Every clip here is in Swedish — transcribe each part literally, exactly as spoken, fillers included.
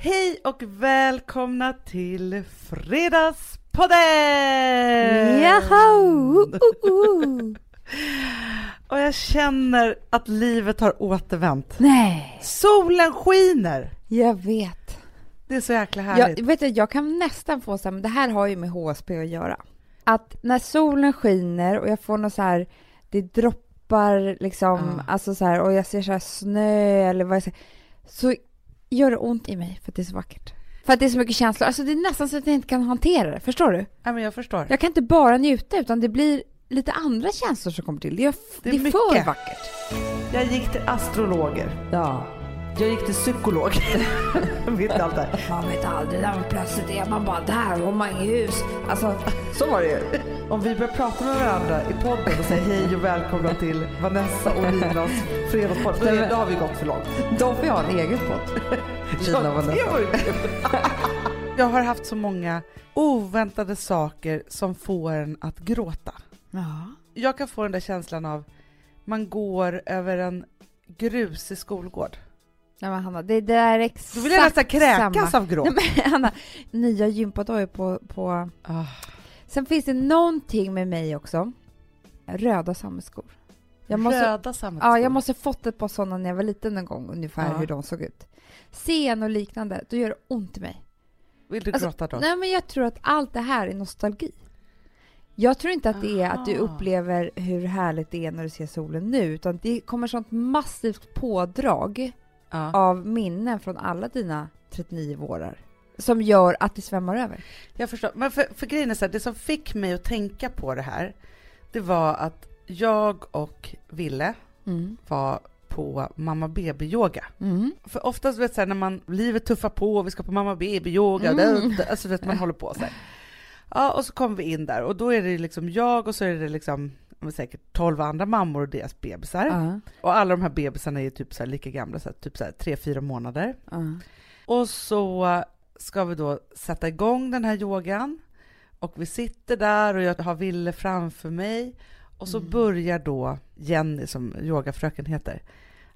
Hej och välkomna till Fredagspodden! Jaha! Uh, uh. Och jag känner att livet har återvänt. Nej! Solen skiner! Jag vet. Det är så jäkla härligt. Jag, vet du, jag kan nästan få så här, men det här har ju med H S P att göra. Att när solen skiner och jag får något så här, det droppar liksom, mm. alltså så här, och jag ser så här snö eller vad jag säger, så gör det ont i mig för att det är så vackert. För att det är så mycket känslor. Alltså det är nästan så att jag inte kan hantera det. Förstår du? Ja, men jag förstår. Jag kan inte bara njuta, utan det blir lite andra känslor som kommer till. Det är, det är, det är för vackert. Jag gick till astrologer. Ja. Jag gick till psykolog. Jag vet allt det. Man vet aldrig när man plötsligt är. Man bara där och man är i hus. Alltså, så var det ju. Om vi börjar prata med varandra i podden och säger hej och välkomna till Vanessa och Linas fredagspodd. Då, då har vi gått för långt. Då får jag ha en egen podd. Lina och Vanessa. Jag har haft så många oväntade saker som får en att gråta. Ja. Jag kan få den där känslan av man går över en grusig skolgård. Nej men Hanna, det, det är exakt samma. Du vill nästan kräkas samma. Av gråt. Nej men Hanna, nya gympadojor på... på. Oh. Sen finns det någonting med mig också. Röda sammetskor. Jag måste, Röda sammetskor? Ja, jag måste fått ett par sådana när jag var liten en gång. Ungefär ja. Hur de såg ut. Sen och liknande, då gör det ont i mig. Vill du alltså, gråta då? Nej men jag tror att allt det här är nostalgi. Jag tror inte att det är att du upplever hur härligt det är när du ser solen nu. Utan det kommer sånt massivt pådrag... Ja. Av minnen från alla dina trettionio vårar som gör att det svämmar över. Jag förstår, men för, för grejen är så här, det som fick mig att tänka på det här, det var att jag och Ville mm. var på mamma baby yoga. Mm. För oftast vet så här, när man livet tuffar på och vi ska på mamma baby yoga mm. det, alltså vet man håller på så här. Ja, och så kom vi in där och då är det liksom jag och så är det liksom säkert tolv andra mammor och deras bebisar. Uh-huh. Och alla de här bebisarna är typ så här lika gamla, så här, typ så här tre fyra månader. Uh-huh. Och så ska vi då sätta igång den här yogan. Och vi sitter där och jag har Ville framför mig. Och så mm. börjar då Jenny, som yogafröken heter,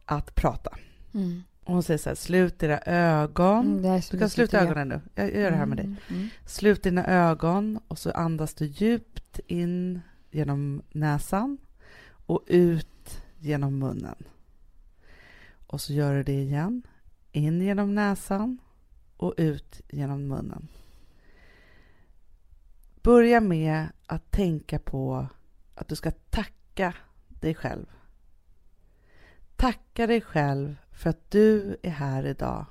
att prata. Mm. Och hon säger så här, slut dina ögon. Mm, du kan sluta ögonen nu. Jag gör det här med dig. Mm. Mm. Slut dina ögon och så andas du djupt in genom näsan och ut genom munnen. Och så gör du det igen. In genom näsan och ut genom munnen. Börja med att tänka på att du ska tacka dig själv. Tacka dig själv för att du är här idag.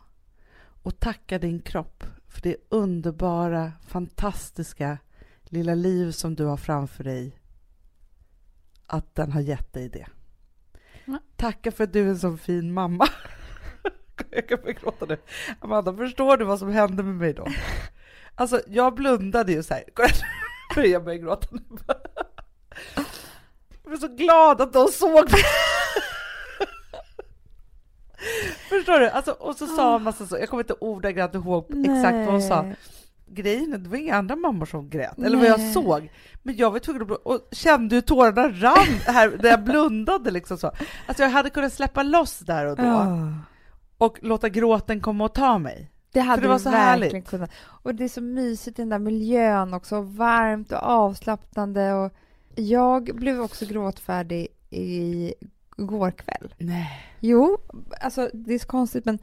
Och tacka din kropp för det underbara, fantastiska lilla liv som du har framför dig. Att den har gett dig det. Mm. Tacka för att du är en sån fin mamma. Jag kan börja gråta nu. Amanda, förstår du vad som hände med mig då? Alltså, jag blundade ju så här. Jag började gråta nu. Jag var så glad att de såg mig. Förstår du? Alltså, och så sa hon massa så. Jag kommer inte ordagrant ihåg exakt vad hon sa. Grejen, det var inga andra mammor som grät. Eller nej. Vad jag såg. Men jag var tvungen att bl- och kände hur tårarna rann här där jag blundade liksom så. Alltså jag hade kunnat släppa loss där och då. Oh. Och låta gråten komma och ta mig. Det hade För det var så härligt. Kunnat. Och det är så mysigt i den där miljön också. Varmt och avslappnande. Och jag blev också gråtfärdig i går kväll. Nej. Jo, alltså det är så konstigt. Men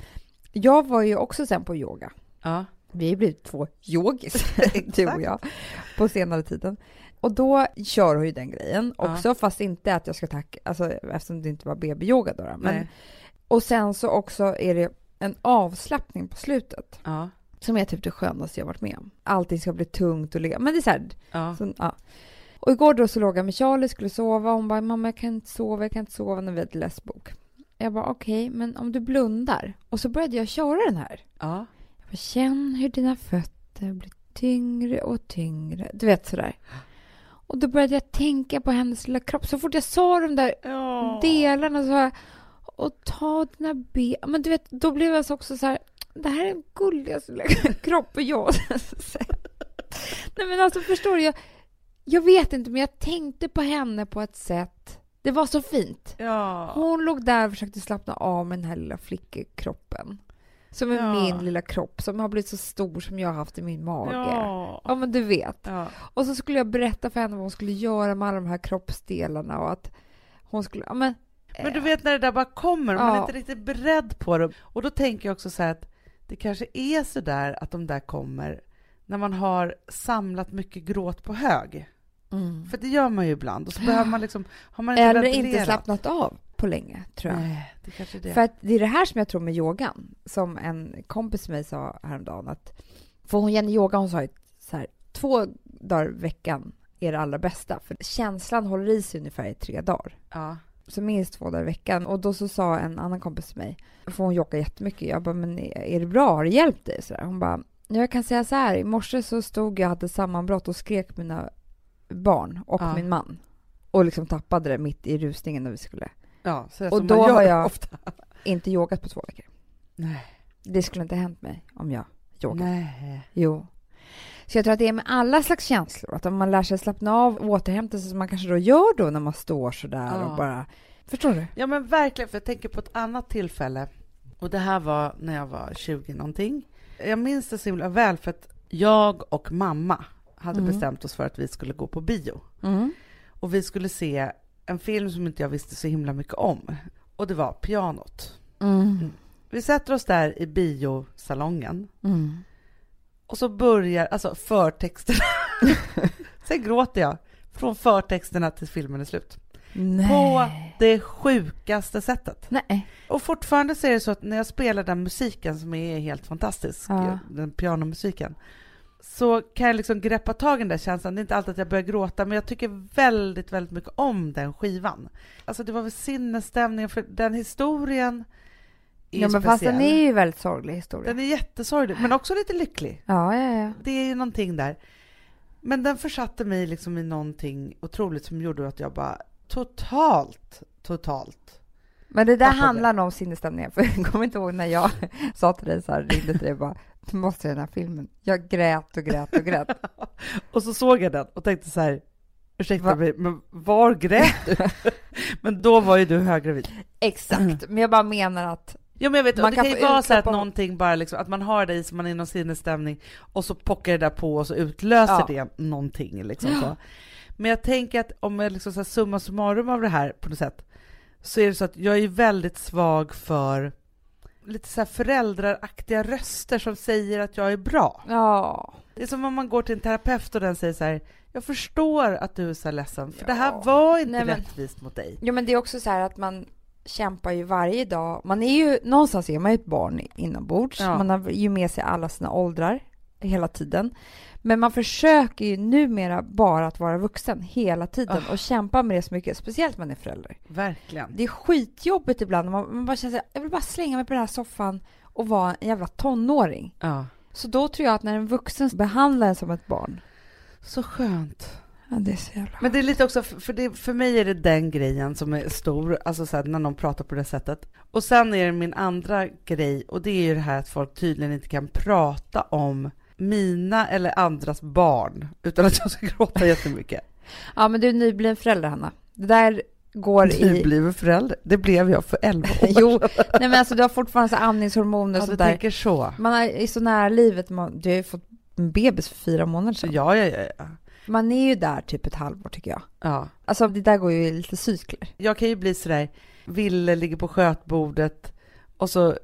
jag var ju också sen på yoga. Ja. Vi blev två yogis, du och jag, på senare tiden. Och då kör hon ju den grejen också, ja. Fast inte att jag ska tacka, alltså, eftersom det inte var babyyoga då. Men, och sen så också är det en avslappning på slutet. Ja. Som är typ det skönaste jag varit med om. Allting ska bli tungt och ligga. Men det är så här. Ja. Så, ja. Och igår då så låg jag med Charlie, skulle sova. Hon bara, mamma jag kan inte sova, jag kan inte sova när vi hade läst bok. Jag bara, okej, okay, men om du blundar. Och så började jag köra den här. Ja. Känn hur dina fötter blir tyngre och tyngre. Du vet sådär. Och då började jag tänka på hennes lilla kropp. Så fort jag sa de där oh. delarna så här. Och ta dina ben. Men du vet, då blev jag så också så här. Det här är en gulligaste lilla kropp och jag. Nej men alltså förstår du. Jag, jag vet inte, men jag tänkte på henne på ett sätt. Det var så fint. Ja. Hon låg där och försökte slappna av med den här lilla flickekroppen. Som är ja. min lilla kropp som har blivit så stor som jag har haft i min mage. Ja, ja men du vet. Ja. Och så skulle jag berätta för henne vad hon skulle göra med alla de här kroppsdelarna och att hon skulle... Ja, men, men du vet när det där bara kommer och ja. man är inte riktigt beredd på det. Och då tänker jag också så här att det kanske är så där att de där kommer när man har samlat mycket gråt på hög. Mm. För det gör man ju ibland. Och så behöver man liksom... Har man inte Eller ventilerat. Inte slappnat av på länge, tror jag. Nej, det kanske är det. För att det är det här som jag tror med yogan. Som en kompis till mig sa häromdagen. Att, för hon Jenny yoga, hon sa ju så här, två dagar i veckan är det allra bästa. För känslan håller i sig ungefär i tre dagar. Ja. Så minst två dagar i veckan. Och då så sa en annan kompis till mig. För hon yogar jättemycket. Jag bara, men är det bra? Har det hjälpt dig? Så där. Hon bara, jag kan säga så här. I morse så stod jag och hade sammanbrott och skrek mina barn och ja. min man. Och liksom tappade det mitt i rusningen när vi skulle. Ja, så och då har jag ofta. inte yogat på två veckor. Nej. Det skulle inte ha hänt mig om jag yogat. Nej. Jo. Så jag tror att det är med alla slags känslor. Att om man lär sig slappna av och återhämta sig som man kanske då gör då när man står sådär ja. och bara... Förstår du? Ja men verkligen, för jag tänker på ett annat tillfälle. Och det här var när jag var tjugo någonting. Jag minns det så himla väl för att jag och mamma hade mm. bestämt oss för att vi skulle gå på bio. Mm. Och vi skulle se en film som inte jag visste så himla mycket om. Och det var Pianot. Mm. Mm. Vi sätter oss där i biosalongen. Mm. Och så börjar, alltså förtexterna. Sen gråter jag. Från förtexterna till filmen är slut. Nej. På det sjukaste sättet. Nej. Och fortfarande så är det så att när jag spelar den musiken som är helt fantastisk. Ja. Den pianomusiken. Så kan jag liksom greppa tag i den där känslan. Det är inte alltid att jag börjar gråta. Men jag tycker väldigt, väldigt mycket om den skivan. Alltså det var väl sinnesstämningen. För den historien är ja, men fast den är ju väldigt sorglig historia. Den är jättesorglig. Men också lite lycklig. Ja, ja, ja. Det är ju någonting där. Men den försatte mig liksom i någonting otroligt som gjorde att jag bara totalt, totalt. Men det där handlar det. om sinnesstämningen. För jag kommer inte ihåg när jag sa till dig så här. Ringde till dig bara. Måste jag den här filmen. Jag grät och grät och grät. Och så såg jag den och tänkte så här, ursäkta Va? mig, men var grät du? Men då var ju du höggravid. Exakt, mm. men jag bara menar att ja, men jag vet, man det kan, kan ju vara så att någonting bara liksom, att man har det i som man är i någon sinnesstämning och så pockar det där på och så utlöser ja. det någonting liksom så. Men jag tänker att om jag liksom så här summa summarum av det här på något sätt så är det så att jag är väldigt svag för lite så här föräldraraktiga röster som säger att jag är bra. Ja. Det är som om man går till en terapeut och den säger så här, jag förstår att du är så ledsen för ja. det här var inte Nej, men, rättvist mot dig. Ja men det är också så här att man kämpar ju varje dag. Man är ju, någonstans är man ju ett barn inombords. Ja. Man har ju med sig alla sina åldrar hela tiden. Men man försöker ju numera bara att vara vuxen hela tiden oh. och kämpa med det så mycket, speciellt när man är förälder. Verkligen. Det är skitjobbigt ibland. Man, man bara känner sig, jag vill bara slänga mig på den här soffan och vara en jävla tonåring. Oh. Så då tror jag att när en vuxen behandlar en som ett barn. Så skönt. Ja, det är så jävla skönt. Men det är lite också, för, det, för mig är det den grejen som är stor, alltså så här, när någon pratar på det sättet. Och sen är det min andra grej, och det är ju det här att folk tydligen inte kan prata om mina eller andras barn utan att jag ska gråta jättemycket. Ja, men du är nybliven förälder, Hanna. Det där går nybliven i... Nybliven förälder? Det blev jag för elva år. Jo, nej men alltså du har fortfarande så amningshormoner och ja, sånt där. Ja, du tänker så. Man är så nära livet. Man, du har ju fått en bebis för fyra månader sedan. Ja, ja, ja, ja. Man är ju där typ ett halvår tycker jag. Ja. Alltså det där går ju i lite cykler. Jag kan ju bli sådär, Ville ligger på skötbordet och så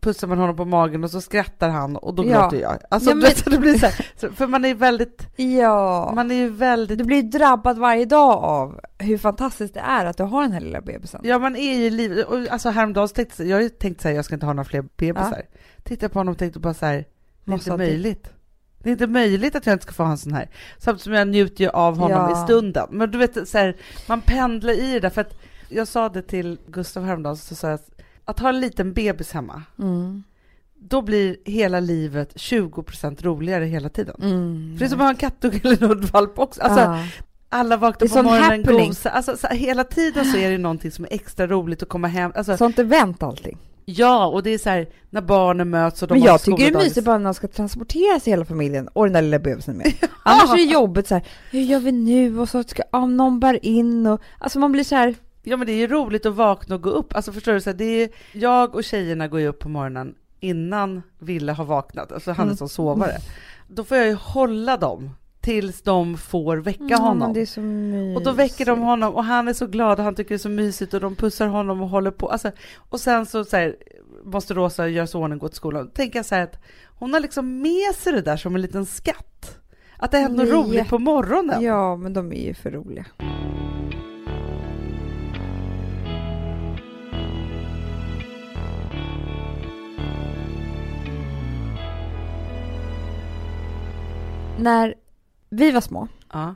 pussar man honom på magen och så skrattar han och då gråter ja. jag. Alltså ja, men... det, det blir så här, för man är väldigt ja. man är ju väldigt du blir drabbad varje dag av hur fantastiskt det är att du har den här lilla bebisen. Ja, man är ju liv och alltså häromdagen tänkte jag jag tänkte så här, jag ska inte ha några fler bebisar. Ja. Titta på honom och tänkte bara så här, det är inte möjligt. Till. Det är inte möjligt att jag inte ska få en sån här. Samtidigt som jag njuter ju av honom ja. i stunden. Men du vet så här, man pendlar i det där, för att jag sa det till Gustav Hermdans, så sa jag att att ha en liten bebis hemma. Mm. Då blir hela livet tjugo procent roligare hela tiden. Mm. För det är som att ha en kattunge eller en hundvalp också. Alltså, ah. alla vaknar på morgonen gosa. Alltså, så, hela tiden så är det någonting som är extra roligt att komma hem. Alltså, sånt event allting. Ja, och det är så här när barnen möts och de. Men jag tycker det är mysigt bara när de ska transporteras hela familjen och den där lilla bebisen med. Annars är det jobbigt så här, hur gör vi nu? Och så ska om någon bär in och alltså man blir så här. Ja, men det är ju roligt att vakna och gå upp. Alltså förstår du, så här, det är, jag och tjejerna går ju upp på morgonen innan Ville har vaknat, alltså han är som sovare, då får jag ju hålla dem tills de får väcka mm, honom. Det är så mysigt. Och då väcker de honom och han är så glad och han tycker det är så mysigt och de pussar honom och håller på. Alltså, och sen så, så här, måste Rosa göra så ordning och gå till skolan. Tänker jag så här att hon har liksom med sig det där som en liten skatt. Att det är ändå Nej. roligt på morgonen. Ja, men de är ju för roliga. När vi var små, ja.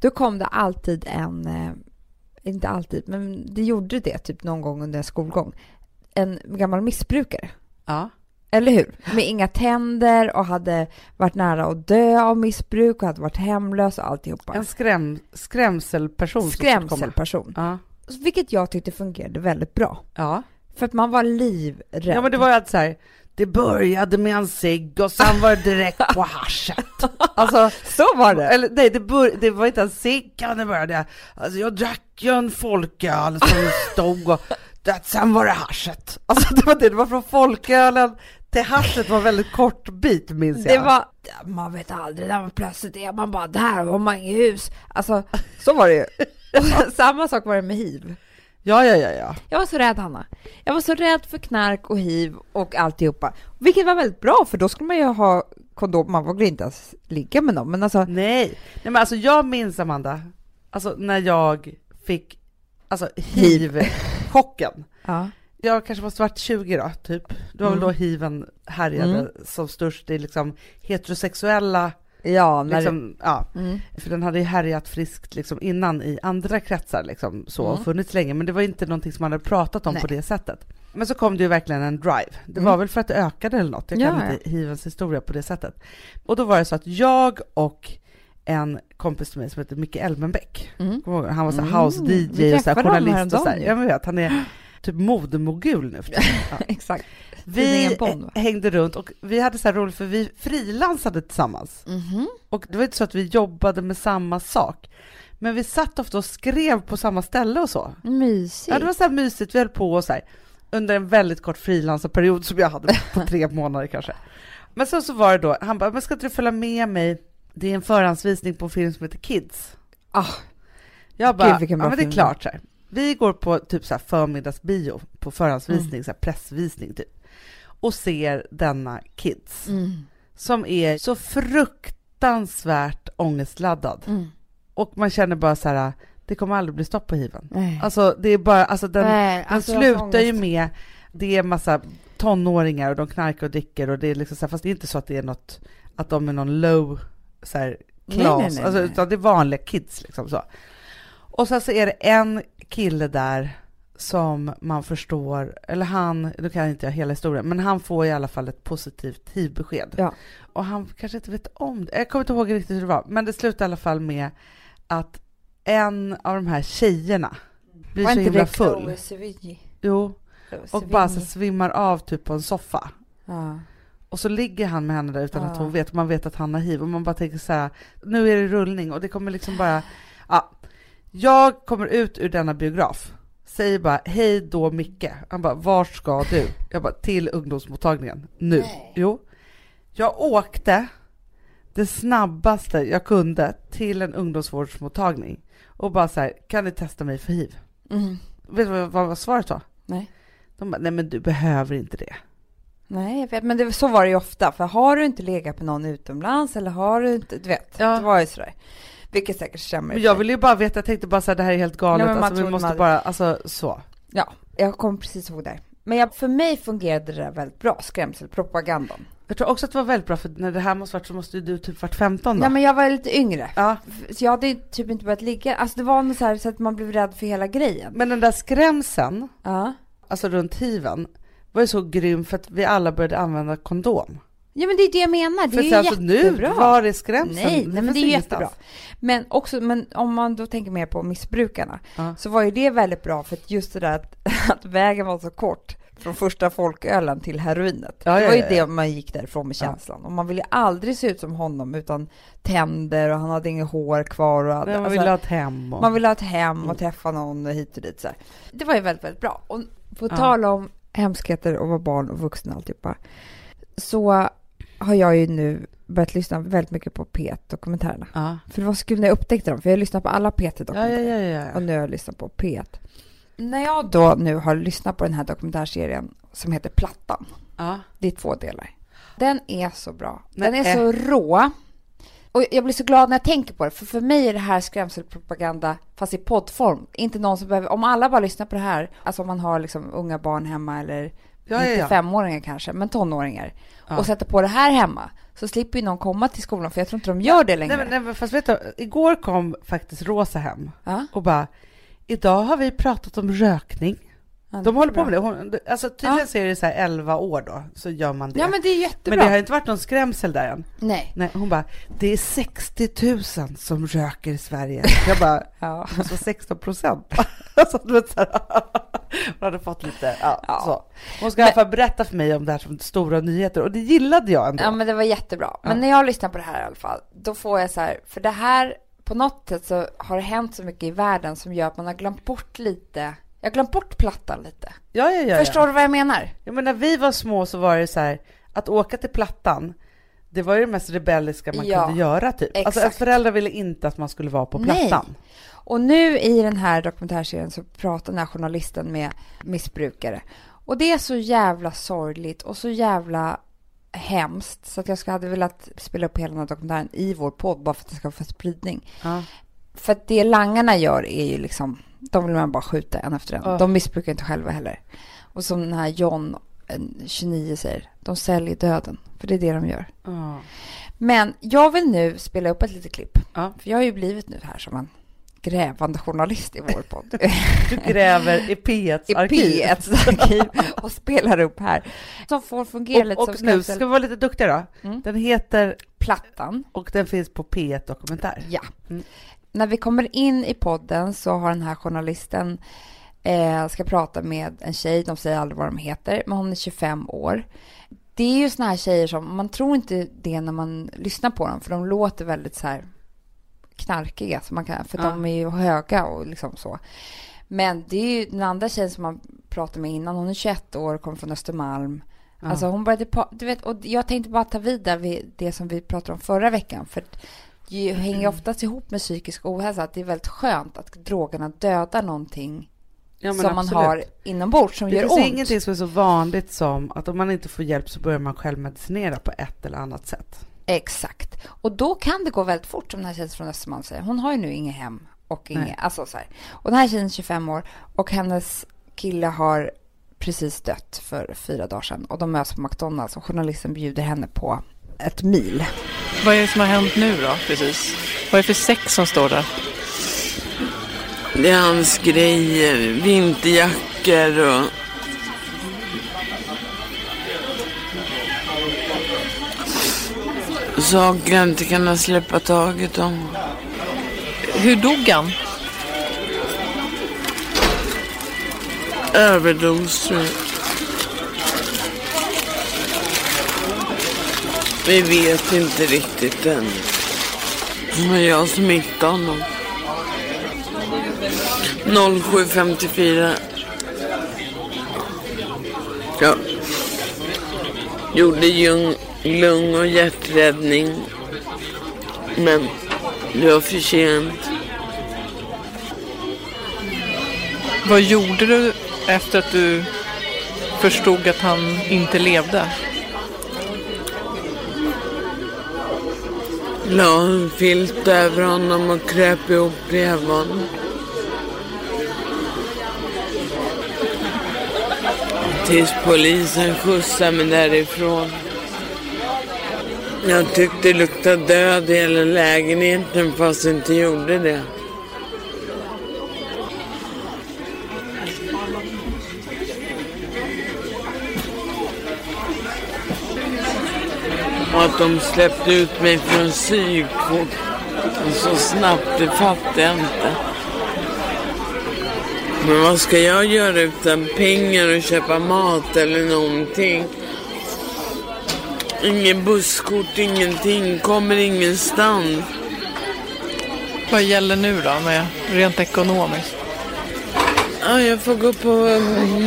Då kom det alltid en, inte alltid, men det gjorde det typ någon gång under en skolgång, en gammal missbrukare. Ja. Eller hur? Med inga tänder och hade varit nära att dö av missbruk och hade varit hemlös och alltihopa. En skräm, skrämselperson. Skrämselperson. Ja. Vilket jag tyckte fungerade väldigt bra. Ja. För att man var livrädd. Ja, men det var ju att så här... Det började med en cigg och sen var det direkt på haschet. Alltså, så var det. Eller, nej, det, bör, det var inte en cigg när det började. Alltså, jag drack ju en folköl som stod och det, sen var det haschet. Alltså, det var det. Det var från folkölen till haschet var en väldigt kort bit, minns jag. Det var, man vet aldrig när man plötsligt är man bara där och man i hus. Alltså, så var det ju. Samma sak var det med hiv. Ja, ja, ja, ja. Jag var så rädd, Hanna. Jag var så rädd för knark och hiv och alltihopa. Vilket var väldigt bra, för då skulle man ju ha kondom. Man vågade inte ens ligga med dem. Men alltså... Nej. Nej, men alltså jag minns, Amanda, alltså när jag fick alltså hiv-chocken. Ja. Jag kanske var svart tjugo då, typ. Det var mm. väl då hiven härjade mm. som störst i liksom heterosexuella... Ja, när liksom, det... ja. Mm. För den hade ju härjat friskt liksom innan i andra kretsar liksom, så mm. funnits länge, men det var inte någonting som man hade pratat om. Nej. På det sättet. Men så kom det ju verkligen en drive. Det mm. var väl för att det ökade eller något. Jag ja, kan inte ja. hivens historia på det sättet. Och då var det så att jag och en kompis till mig som heter Micke Elmenbeck. Mm. Han var så mm. house D J och så här, journalist och så här. Jag vet, han är typ modemogul nu för det. Ja. Exakt. Vi hängde runt och vi hade så här roligt för vi frilansade tillsammans. Mm-hmm. Och det var inte så att vi jobbade med samma sak. Men vi satt ofta och skrev på samma ställe och så. Mysigt. Ja, det var så här mysigt. Vi höll på och så här, under en väldigt kort frilansperiod som jag hade på tre månader kanske. Men sen så var det då, han bara, men ska inte du följa med mig? Det är en förhandsvisning på en film som heter Kids. Ah. Jag bara, Gud, ja men det är klart så här. Vi går på typ så här förmiddagsbio på förhandsvisning, mm. så här pressvisning typ. Och ser denna Kids. Mm. Som är så fruktansvärt ångestladdad. Mm. Och man känner bara så här, det kommer aldrig bli stopp på hiven. Nej. Alltså det är bara, alltså den, Nej, alltså, den slutar ju med, det är en massa tonåringar och de knarkar och dricker och det är liksom så här, fast det är inte så att det är något, att de är någon low så här class. Alltså utan det är vanliga kids liksom så. Och sen så är det en kille där som man förstår, eller han, nu kan jag inte hela historien, men han får i alla fall ett positivt hivbesked. Ja. Och han kanske inte vet om det. Jag kommer inte ihåg riktigt hur det var, men det slutar i alla fall med att en av de här tjejerna blir så himla full. Jo, och bara så svimmar av typ på en soffa. Ja. Och så ligger han med henne där utan ja. att hon vet, man vet att han har hiv och man bara tänker så här, nu är det rullning och det kommer liksom bara, ja. Jag kommer ut ur denna biograf. Säger bara, hej då Micke. Han bara, var ska du? Jag bara, till ungdomsmottagningen. Nu. Nej. Jo. Jag åkte det snabbaste jag kunde till en ungdomsvårdsmottagning. Och bara så här, kan ni testa mig för hiv? Mm. Vet du vad, vad, vad svaret var? Nej. De bara, nej men du behöver inte det. Nej, jag vet, men det, så var det ju ofta. För har du inte legat på någon utomlands eller har du inte, du vet. Ja. Det var ju sådär. Vilket säkert stämmer. Men jag ville ju bara veta, jag tänkte bara så här, det här är helt galet. Nej, alltså, vi måste hade... bara, alltså så. Ja, jag kom precis ihåg där. Men jag, för mig fungerade det där väldigt bra, skrämselpropagandan. Jag tror också att det var väldigt bra, för när det här måste varit så måste du typ varit femton då. Nej, men jag var lite yngre. Ja. Så jag hade typ inte börjat ligga. Alltså det var något så här så att man blev rädd för hela grejen. Men den där skrämsen, ja. alltså runt hiven, var ju så grym för att vi alla började använda kondom. Ja, men det är det jag menar. Det för är ju alltså jättebra. Nu var det skrämseln. Nej, nej, men det är jättebra. Men, också, men om man då tänker mer på missbrukarna uh. så var ju det väldigt bra för att just det där att, att vägen var så kort från första folkölen till heroinet. Ja, det var ju ja, ja. det man gick därifrån med känslan. Ja. Och man ville aldrig se ut som honom utan tänder och han hade inget hår kvar. Och all... nej, man ville alltså, ha ett hem. Och... Man ville ha ett hem och träffa någon hit och dit. Så här. Det var ju väldigt, väldigt bra. Och på uh. tal om hemskheter att vara barn och vuxen alltihopa. Så har jag ju nu börjat lyssna väldigt mycket på P ett-dokumentärerna. Ja. För det var så kul när jag upptäckte dem. För jag har lyssnat på alla P ett-dokumentärer. Ja, ja, ja, ja. Och nu har jag lyssnat på P ett. När jag då nu har lyssnat på den här dokumentärserien som heter Plattan. Ja. Det är två delar. Den är så bra. Den är så rå. Och jag blir så glad när jag tänker på det. För för mig är det här skrämselpropaganda fast i poddform. Inte någon som behöver... Om alla bara lyssnar på det här. Alltså om man har liksom unga barn hemma eller... Ja, ja, ja. nittiofemåringar kanske, men tonåringar. Ja. Och sätter på det här hemma. Så slipper ju någon komma till skolan, för jag tror inte de gör det längre. Nej, men, nej, fast vet du, igår kom faktiskt Rosa hem. Ja. Och bara, idag har vi pratat om rökning. Ja, de håller bra på med det. Hon, alltså tydligen ja. ser det så här elva år då, så gör man det. Ja, men det är jättebra. Men det har inte varit någon skrämsel där än. Nej. nej hon bara, det är sextio tusen som röker i Sverige. Jag bara, ja. alltså sexton procent. Alltså du vet så här... Hon hade fått lite, ja, ja. Så. Hon ska men, i alla fall berätta för mig om det här som stora nyheter. Och det gillade jag ändå. Ja, men det var jättebra. Ja. Men när jag lyssnar på det här i alla fall, då får jag så här, för det här, på något sätt så har det hänt så mycket i världen som gör att man har glömt bort lite. Jag har glömt bort Plattan lite. Ja, ja, ja. Förstår ja. du vad jag menar? Jag menar, när vi var små så var det så här, att åka till Plattan, det var ju det mest rebelliska man ja, kunde göra typ. Exakt. Alltså att föräldrar ville inte att man skulle vara på Plattan. Nej. Och nu i den här dokumentärserien så pratar den här journalisten med missbrukare. Och det är så jävla sorgligt och så jävla hemskt. Så att jag hade velat spela upp hela den här dokumentären i vår podd bara för att det ska få spridning. Ja. För att det langarna gör är ju liksom, de vill man bara skjuta en efter en. Ja. De missbrukar inte själva heller. Och som den här John, tjugonio, säger, de säljer döden. För det är det de gör. Ja. Men jag vill nu spela upp ett litet klipp. Ja. För jag har ju blivit nu här som man... grävande journalist i vår podd. Du gräver i P ett arkiv. I P ett arkiv och spelar upp här. Som får fungera och, lite och som... Och nu ska vi vara lite duktiga då. Mm. Den heter Plattan. Och den finns på P ett-dokumentär. Ja. Mm. När vi kommer in i podden så har den här journalisten eh, ska prata med en tjej. De säger aldrig vad de heter. Men hon är tjugofem år. Det är ju såna här tjejer som... Man tror inte det när man lyssnar på dem. För de låter väldigt så här... knarkiga, så man kan, för ja. de är ju höga och liksom så. Men det är ju den andra tjejen som man pratade med innan, hon är tjugoett år, kom från Östermalm. Ja. Alltså hon började, du vet, och jag tänkte bara ta vidare vid det som vi pratade om förra veckan, för det hänger oftast ihop med psykisk ohälsa, att det är väldigt skönt att drogerna dödar någonting ja, som absolut. man har inombords som det gör ont. Det är ingenting som är så vanligt som att om man inte får hjälp så börjar man själv medicinera på ett eller annat sätt. Exakt. Och då kan det gå väldigt fort, som den här tjejen från Östermalm säger. Hon har ju nu inget hem och inget, alltså så här. Och den här tjejen är tjugofem år och hennes kille har precis dött för fyra dagar sedan. Och de möts på McDonalds och journalisten bjuder henne på ett mil. Vad är det som har hänt nu då, precis? Vad är det för sex som står där? Det är hans grejer, vinterjackor och... saker jag inte kan släppa taget om. Hur dog han? Överdoser. Vi vet inte riktigt än. Men jag smittade honom. noll sju femtiofyra. Ja. Gjorde Ljung. Lung- och hjärträddning. Men det var för sent. Vad gjorde du efter att du förstod att han inte levde? La en filt över honom och kräp ihop brevan. Tills polisen skjutsade mig därifrån. Jag tyckte det luktade död i hela lägenheten fast inte gjorde det. Och att de släppte ut mig från psykvård så snabbt, det fattade jag inte. Men vad ska jag göra utan pengar och köpa mat eller någonting? Ingen busskort, ingenting, kommer ingenstans. Vad gäller nu då med rent ekonomiskt? Ja, jag får gå på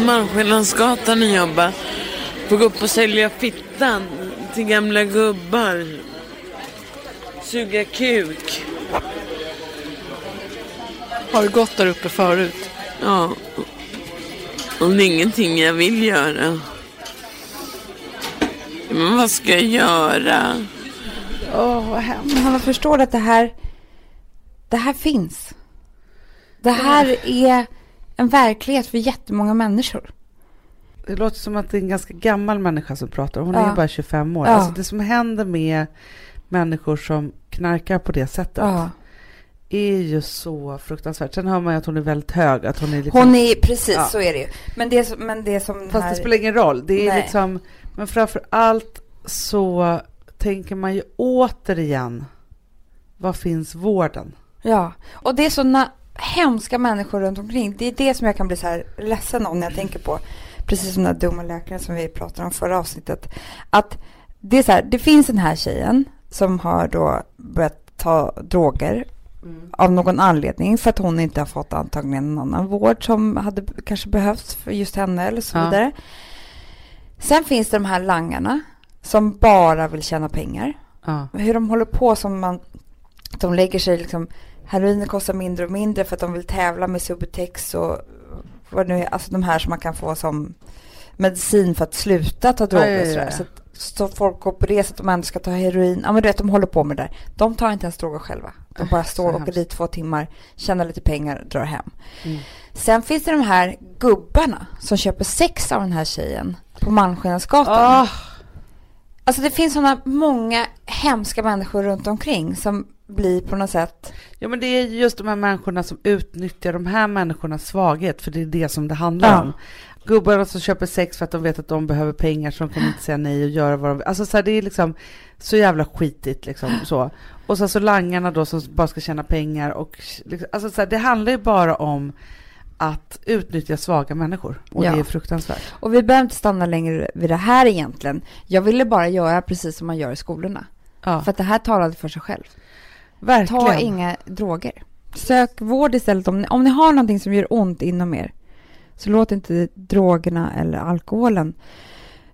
Markilandsgatan och jobba. Får gå upp och sälja fittan till gamla gubbar. Suga kuk. Har du gått där uppe förut? Ja. Och det är ingenting jag vill göra. Men vad ska jag göra? Åh, vad hemskt. Man förstår att det här det här finns. Det här är en verklighet för jättemånga människor. Det låter som att det är en ganska gammal människa som pratar. Hon ja. är bara tjugofem år. Ja. Alltså det som händer med människor som knarkar på det sättet ja. är ju så fruktansvärt. Sen hör man ju att hon är väldigt hög. Att hon är liksom, hon är, precis, ja. så är det ju. Men det, är, men det är som... Fast här... det spelar ingen roll. Det är Nej. liksom... Men framförallt så tänker man ju återigen, vad finns vården? Ja, och det är såna hemska människor runt omkring. Det är det som jag kan bli så här ledsen om när jag tänker på. Precis som den dumma läkaren som vi pratade om förra avsnittet. Att det är så här, det finns den här tjejen som har då börjat ta droger mm. av någon anledning. För att hon inte har fått antagligen någon annan vård som hade kanske behövts för just henne eller så vidare. Ja. Sen finns det de här langarna som bara vill tjäna pengar. Ja. Hur de håller på som man... De lägger sig liksom... Heroin kostar mindre och mindre för att de vill tävla med Subutex och vad nu är. Alltså de här som man kan få som medicin för att sluta ta droger och sådär. Så, att, så folk går på det så att de ändå ska ta heroin. Ja men du vet, de håller på med det där. De tar inte ens droger själva. De bara står och åker dit två timmar, tjänar lite pengar och drar hem. Mm. Sen finns det de här gubbarna som köper sex av den här tjejen på Malmskillnadsgatan. Oh. Alltså det finns sådana många hemska människor runt omkring som blir på något sätt. Ja men det är just de här människorna som utnyttjar de här människornas svaghet. För det är det som det handlar ja. om. Gubbarna som köper sex för att de vet att de behöver pengar. Så de kommer inte säga nej och göra vad de vill. Alltså så här, det är liksom så jävla skitigt liksom så. Och sen så langarna då som bara ska tjäna pengar och, liksom, alltså så här, det handlar ju bara om att utnyttja svaga människor. Och ja. det är fruktansvärt. Och vi behöver inte stanna längre vid det här egentligen. Jag ville bara göra precis som man gör i skolorna ja. För att det här talade för sig själv. Verkligen. Ta inga droger. Sök vård istället. Om ni, om ni har någonting som gör ont inom er, så låt inte drogerna eller alkoholen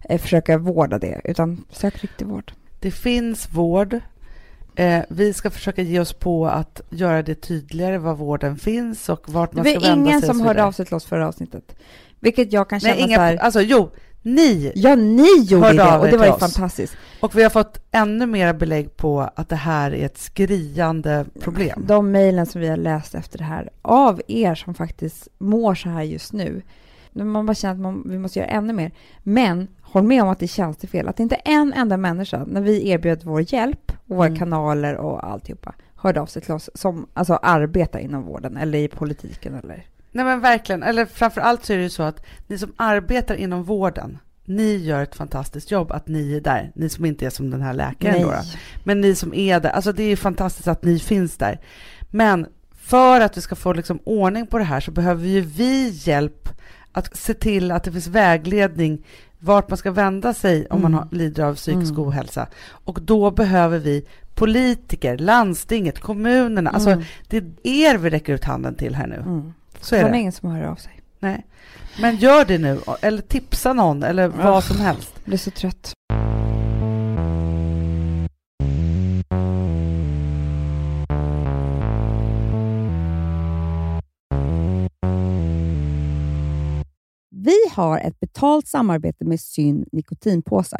eh, försöka vårda det, utan sök riktig vård. Det finns vård. Eh, vi ska försöka ge oss på att göra det tydligare vad vården finns och vart man ska vända sig. Det var ingen som hörde av sig till oss förra avsnittet. Vilket jag kan känna Nej, inga, så här... Alltså, jo, ni ja, ni gjorde det och det var ju fantastiskt. Och vi har fått ännu mer belägg på att det här är ett skriande problem. De mejlen som vi har läst efter det här av er som faktiskt mår så här just nu. Man bara känner att man, vi måste göra ännu mer. Men håll med om att det känns det fel. Att inte en enda människa, när vi erbjöd vår hjälp och våra mm. kanaler och alltihopa, hörde av sig till oss som alltså, arbetar inom vården eller i politiken eller... Nej men verkligen, eller framförallt så är det ju så att ni som arbetar inom vården, ni gör ett fantastiskt jobb att ni är där, ni som inte är som den här läkaren då, men ni som är där, alltså det är ju fantastiskt att ni finns där. Men för att vi ska få liksom ordning på det här så behöver ju vi hjälp att se till att det finns vägledning vart man ska vända sig om mm. man lider av psykisk mm. ohälsa. Och då behöver vi politiker, landstinget, kommunerna, mm. alltså det är er vi räcker ut handen till här nu. Mm. Så är det. Det är ingen som hör av sig. Nej. Men gör det nu. Eller tipsa någon. Eller oh, vad som helst. Jag blir så trött. Vi har ett betalt samarbete med Syn nikotinpåsar.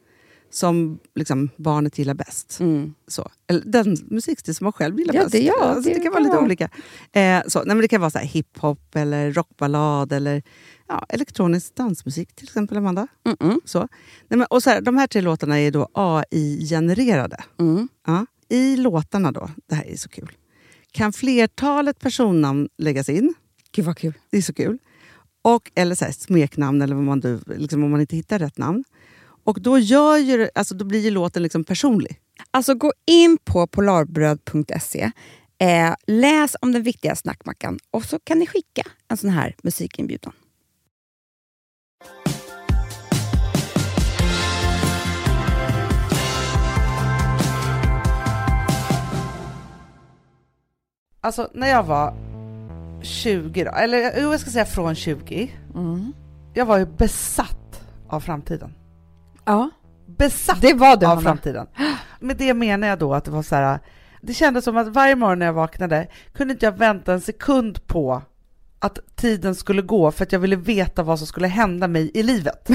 som liksom barnet gillar bäst. Mm. Så. Eller den musikstil som man själv gillar ja, bäst. Det, ja, alltså, det, det kan det vara lite vara. olika. Eh, så. Nej, men det kan vara så här hiphop eller rockballad eller ja, elektronisk dansmusik till exempel, Amanda. Mm-mm. Så. Nej, men, och så här, de här tre låtarna är då A I-genererade. Mm. Ja. I låtarna då, det här är så kul, kan flertalet personnamn läggas in. Gud vad kul. Det är så kul. Och, eller så här, smeknamn eller vad man, du, liksom, om man inte hittar rätt namn. Och då, gör ju, alltså då blir ju låten liksom personlig. Alltså gå in på polarbröd punkt se, eh, läs om den viktiga snackmackan och så kan ni skicka en sån här musikinbjudan. Alltså när jag var tjugo då, eller jag ska säga från tjugo, mm. jag var ju besatt av framtiden. Ja, besatt det var det, av framtiden. Med det menar jag då att det var så här, det kändes som att varje morgon när jag vaknade kunde inte jag vänta en sekund på att tiden skulle gå för att jag ville veta vad som skulle hända mig i livet.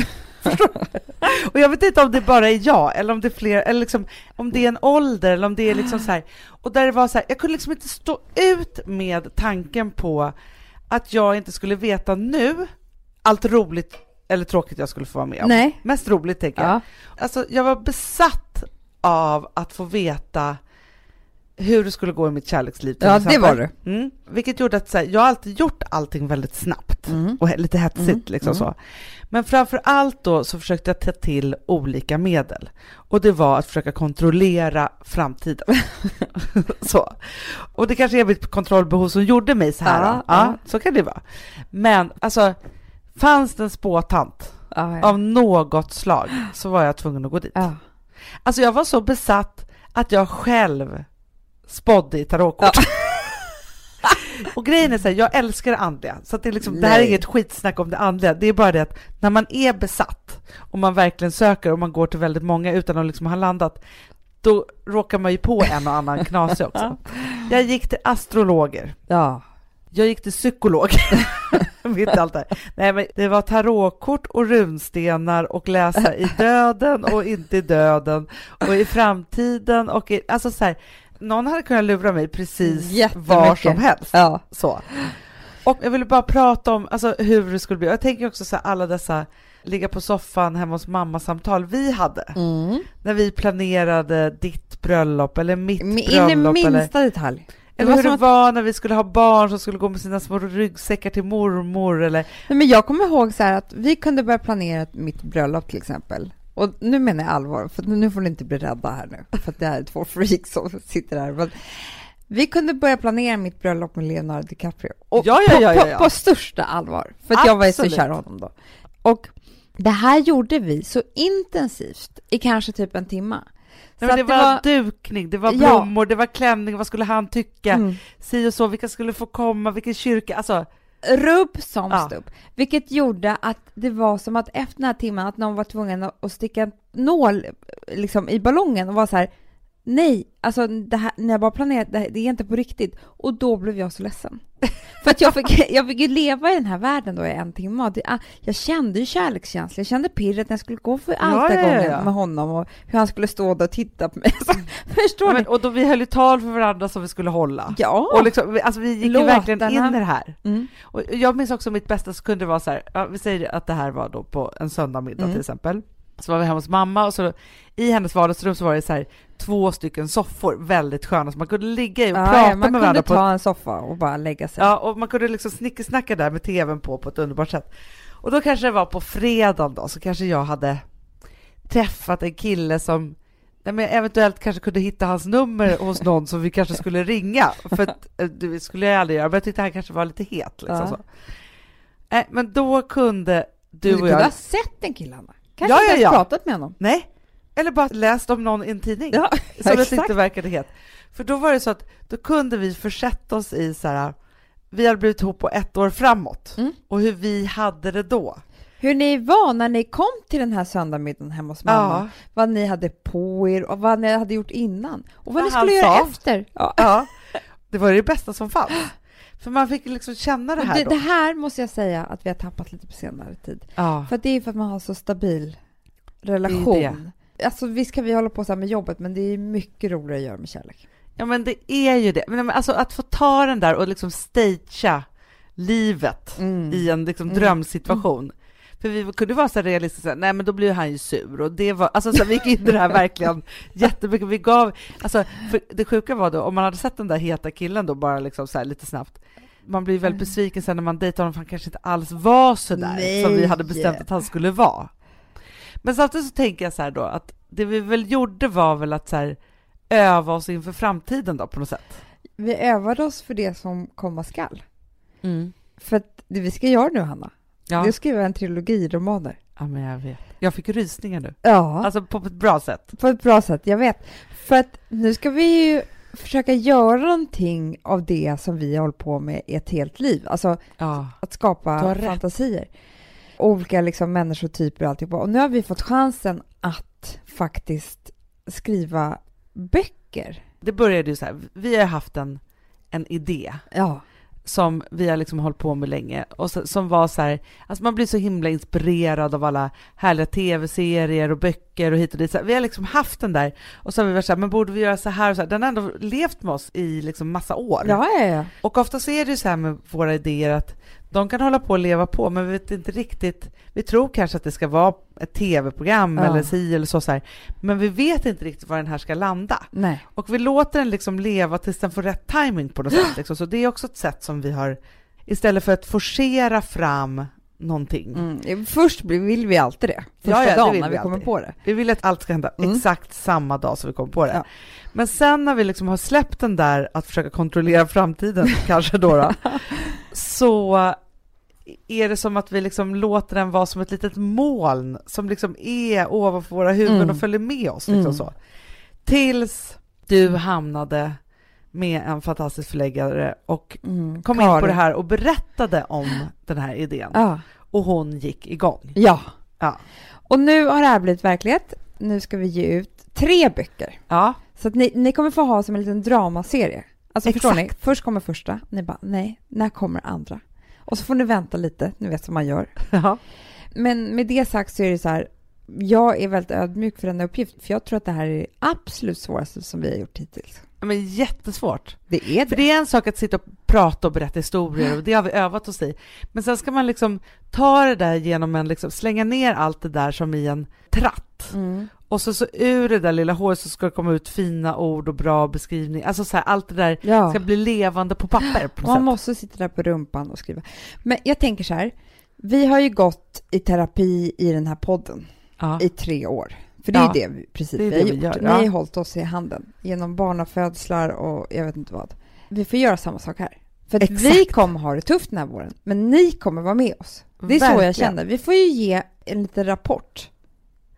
Och jag vet inte om det bara är jag eller om det är fler eller liksom om det är en ålder eller om det är liksom så här, och där det var så här, jag kunde liksom inte stå ut med tanken på att jag inte skulle veta nu allt roligt eller tråkigt jag skulle få vara med om. Nej. Mest roligt tänker jag. Ja. Alltså jag var besatt av att få veta hur det skulle gå i mitt kärleksliv. Ja, exempel. Det var det. Mm. Vilket gjorde att så här, jag har alltid gjort allting väldigt snabbt. Mm. Och lite hetsigt mm. liksom mm. så. Men framför allt då så försökte jag ta till olika medel. Och det var att försöka kontrollera framtiden. Så. Och det kanske är mitt kontrollbehov som gjorde mig så här. Ja, ja. Ja, så kan det vara. Men alltså... fanns det en spåtant ah, ja. av något slag så var jag tvungen att gå dit. Ah. Alltså jag var så besatt att jag själv spådde i tarotkort. Ah. Och grejen är så här, jag älskar det andliga. Så att det, är liksom, det här är inget skitsnack om det andliga. Det är bara det att när man är besatt och man verkligen söker och man går till väldigt många utan att liksom ha landat, då råkar man ju på en och annan knasig också. Jag gick till astrologer. Ja. Jag gick till psykolog. Inte allt det. Nej, men det var tarotkort och runstenar och läsa i döden och inte i döden och i framtiden och i, alltså så här, någon hade kunnat lura mig precis var som helst. Ja. Så. Och jag ville bara prata om alltså, hur det skulle bli. Jag tänker också så här, alla dessa ligga på soffan hemma hos mamma samtal vi hade. Mm. När vi planerade ditt bröllop eller mitt Men, bröllop. In i minsta eller, detalj. Eller det hur det att... var när vi skulle ha barn som skulle gå med sina små ryggsäckar till mormor. Eller... Nej, men jag kommer ihåg så här att vi kunde börja planera mitt bröllop till exempel. Och nu menar jag allvar, för nu får ni inte bli rädda här nu. För att det här är två freaks som sitter här. Men vi kunde börja planera mitt bröllop med Leonardo DiCaprio. Och ja, ja, ja, ja, ja. På, på, på största allvar. För att jag var så kär honom då. Och det här gjorde vi så intensivt i kanske typ en timme. Nej, men det, det var, var dukning, det var blommor, ja. Det var klänning, vad skulle han tycka? Mm. Si och så, vilka skulle få komma, vilken kyrka, alltså... Rubb som ja. Stubb. Vilket gjorde att det var som att efter den här timmen att någon var tvungen att sticka en nål liksom, i ballongen och var så här, nej, alltså det här, när jag bara planerat, det, här, det är inte på riktigt. Och då blev jag så ledsen. För att jag fick, jag fick ju leva i den här världen då i en timme. Det, jag kände ju kärlekskänsla. Jag kände pirret när jag skulle gå för allt ja, ja, ja, ja. Med honom. Och hur han skulle stå där och titta på mig. Förstår ja, men, och då vi höll ju tal för varandra som vi skulle hålla. Ja. Och liksom, alltså, vi gick Låtarna. ju verkligen in i det här. Mm. Och jag minns också mitt bästa sekund var så här. Ja, vi säger att det här var då på en söndagmiddag mm. till exempel. Så var vi hemma hos mamma och så i hennes vardagsrum så var det så här två stycken soffor, väldigt sköna så man kunde ligga i och ja, prata ja, med varandra. Man kunde ta på... en soffa och bara lägga sig. Ja, och man kunde liksom snickesnacka där med tvn på på ett underbart sätt. Och då kanske det var på fredag då, så kanske jag hade träffat en kille som nej, men eventuellt kanske kunde hitta hans nummer hos någon som vi kanske skulle ringa. För att, det skulle jag aldrig göra, men jag tyckte han kanske var lite het. Liksom, ja. Så. Äh, men då kunde du, du och kunde jag... Du ha sett en kille, Anna. Kanske ja, inte ja, ja. pratat med honom. Nej. Eller bara läst om någon i en tidning. Ja, som det inte verkade helt. För då var det så att då kunde vi försätta oss i så här, vi hade blivit ihop på ett år framåt. Mm. Och hur vi hade det då. Hur ni var när ni kom till den här söndagmiddagen hemma hos mamma. Ja. Vad ni hade på er och vad ni hade gjort innan. Och vad ja, ni skulle göra sa. efter. Ja. Ja. Det var det bästa som fanns. För man fick liksom känna det här då. Det, det här måste jag säga att vi har tappat lite på senare tid. Ja. För det är för att man har så stabil relation. Det är det. Alltså visst kan vi hålla på så här med jobbet, men det är mycket roligare att göra med kärlek. Ja, men det är ju det. Men alltså att få ta den där och liksom stagea livet mm. i en liksom mm. drömsituation. Mm. För vi kunde vara så realistiska, nej men då blev han ju sur och det var, alltså så vi gick in det här verkligen jättemycket, vi gav, alltså för det sjuka var då, om man hade sett den där heta killen då bara liksom så här lite snabbt, man blir väldigt besviken sen när man dejtar honom för han kanske inte alls var så där nej. som vi hade bestämt att han skulle vara. Men samtidigt så tänker jag så här då, att det vi väl gjorde var väl att så här, öva oss inför framtiden då på något sätt. Vi övade oss för det som komma skall. Mm. För att det vi ska göra nu, Hanna. Ja. Du skriver en trilogi romaner. Ja, men jag vet. Jag fick rysningar nu. Ja. Alltså på ett bra sätt. På ett bra sätt, jag vet. För att nu ska vi ju försöka göra någonting av det som vi har hållit på med i ett helt liv. Alltså ja. att skapa fantasier. Olika liksom människotyper och alltihop. Och nu har vi fått chansen att faktiskt skriva böcker. Det började ju så här. Vi har haft en, en idé. Ja. Som vi har liksom hållit på med länge. Och så, som var så här... Alltså man blir så himla inspirerad av alla härliga tv-serier och böcker och hit och dit. Så här, vi har liksom haft den där. Och så har vi varit så här, men borde vi göra så här och så här? Den har ändå levt med oss i liksom massa år. Ja, ja, ja. Och ofta så är det ju så här med våra idéer att de kan hålla på och leva på. Men vi vet inte riktigt... Vi tror kanske att det ska vara ett tv-program ja. eller si eller så, så här. Men vi vet inte riktigt var den här ska landa. Nej. Och vi låter den liksom leva tills den får rätt timing på något sätt. Liksom. Så det är också ett sätt som vi har... Istället för att forcera fram någonting. Mm. Först vill vi alltid det. Första ja, ja, dagen när vi, vi kommer på det. Vi vill att allt ska hända mm. exakt samma dag som vi kommer på det. Ja. Men sen när vi liksom har släppt den där att försöka kontrollera framtiden kanske då, då så... Är det som att vi liksom låter den vara som ett litet moln som liksom är ovanför våra huvuden mm. och följer med oss liksom mm. så. Tills du hamnade med en fantastisk förläggare och mm, kom Karin in på det här och berättade om den här idén. Ja. Och hon gick igång. Ja. Ja. Och nu har det här blivit verklighet. Nu ska vi ge ut tre böcker. Ja. Så att ni, ni kommer få ha som en liten dramaserie. Alltså, förstår ni? Först kommer första. Ni bara, nej, när kommer andra? Och så får ni vänta lite. Ni vet som man gör. Ja. Men med det sagt så är det så här. Jag är väldigt ödmjuk för den här uppgiften. För jag tror att det här är det absolut svåraste som vi har gjort hittills. Men jättesvårt. Det är det. För det är en sak att sitta och prata och berätta historier. Och det har vi övat oss i. Men sen ska man liksom ta det där genom en... Liksom, slänga ner allt det där som i en tratt. Mm. Och så, så ur det där lilla håret så ska det komma ut fina ord och bra beskrivning. Alltså så här, allt det där ja. ska bli levande på papper. På man sätt. Måste sitta där på rumpan och skriva. Men jag tänker så här. Vi har ju gått i terapi i den här podden. Ja. I tre år. För det är ja, det vi, precis det är vi har det vi gjort. Gör, ja. Vi har hållit oss i handen genom barnafödslar och jag vet inte vad. Vi får göra samma sak här. För att vi kommer ha det tufft den här våren. Men ni kommer vara med oss. Det är verkligen så jag känner. Vi får ju ge en liten rapport.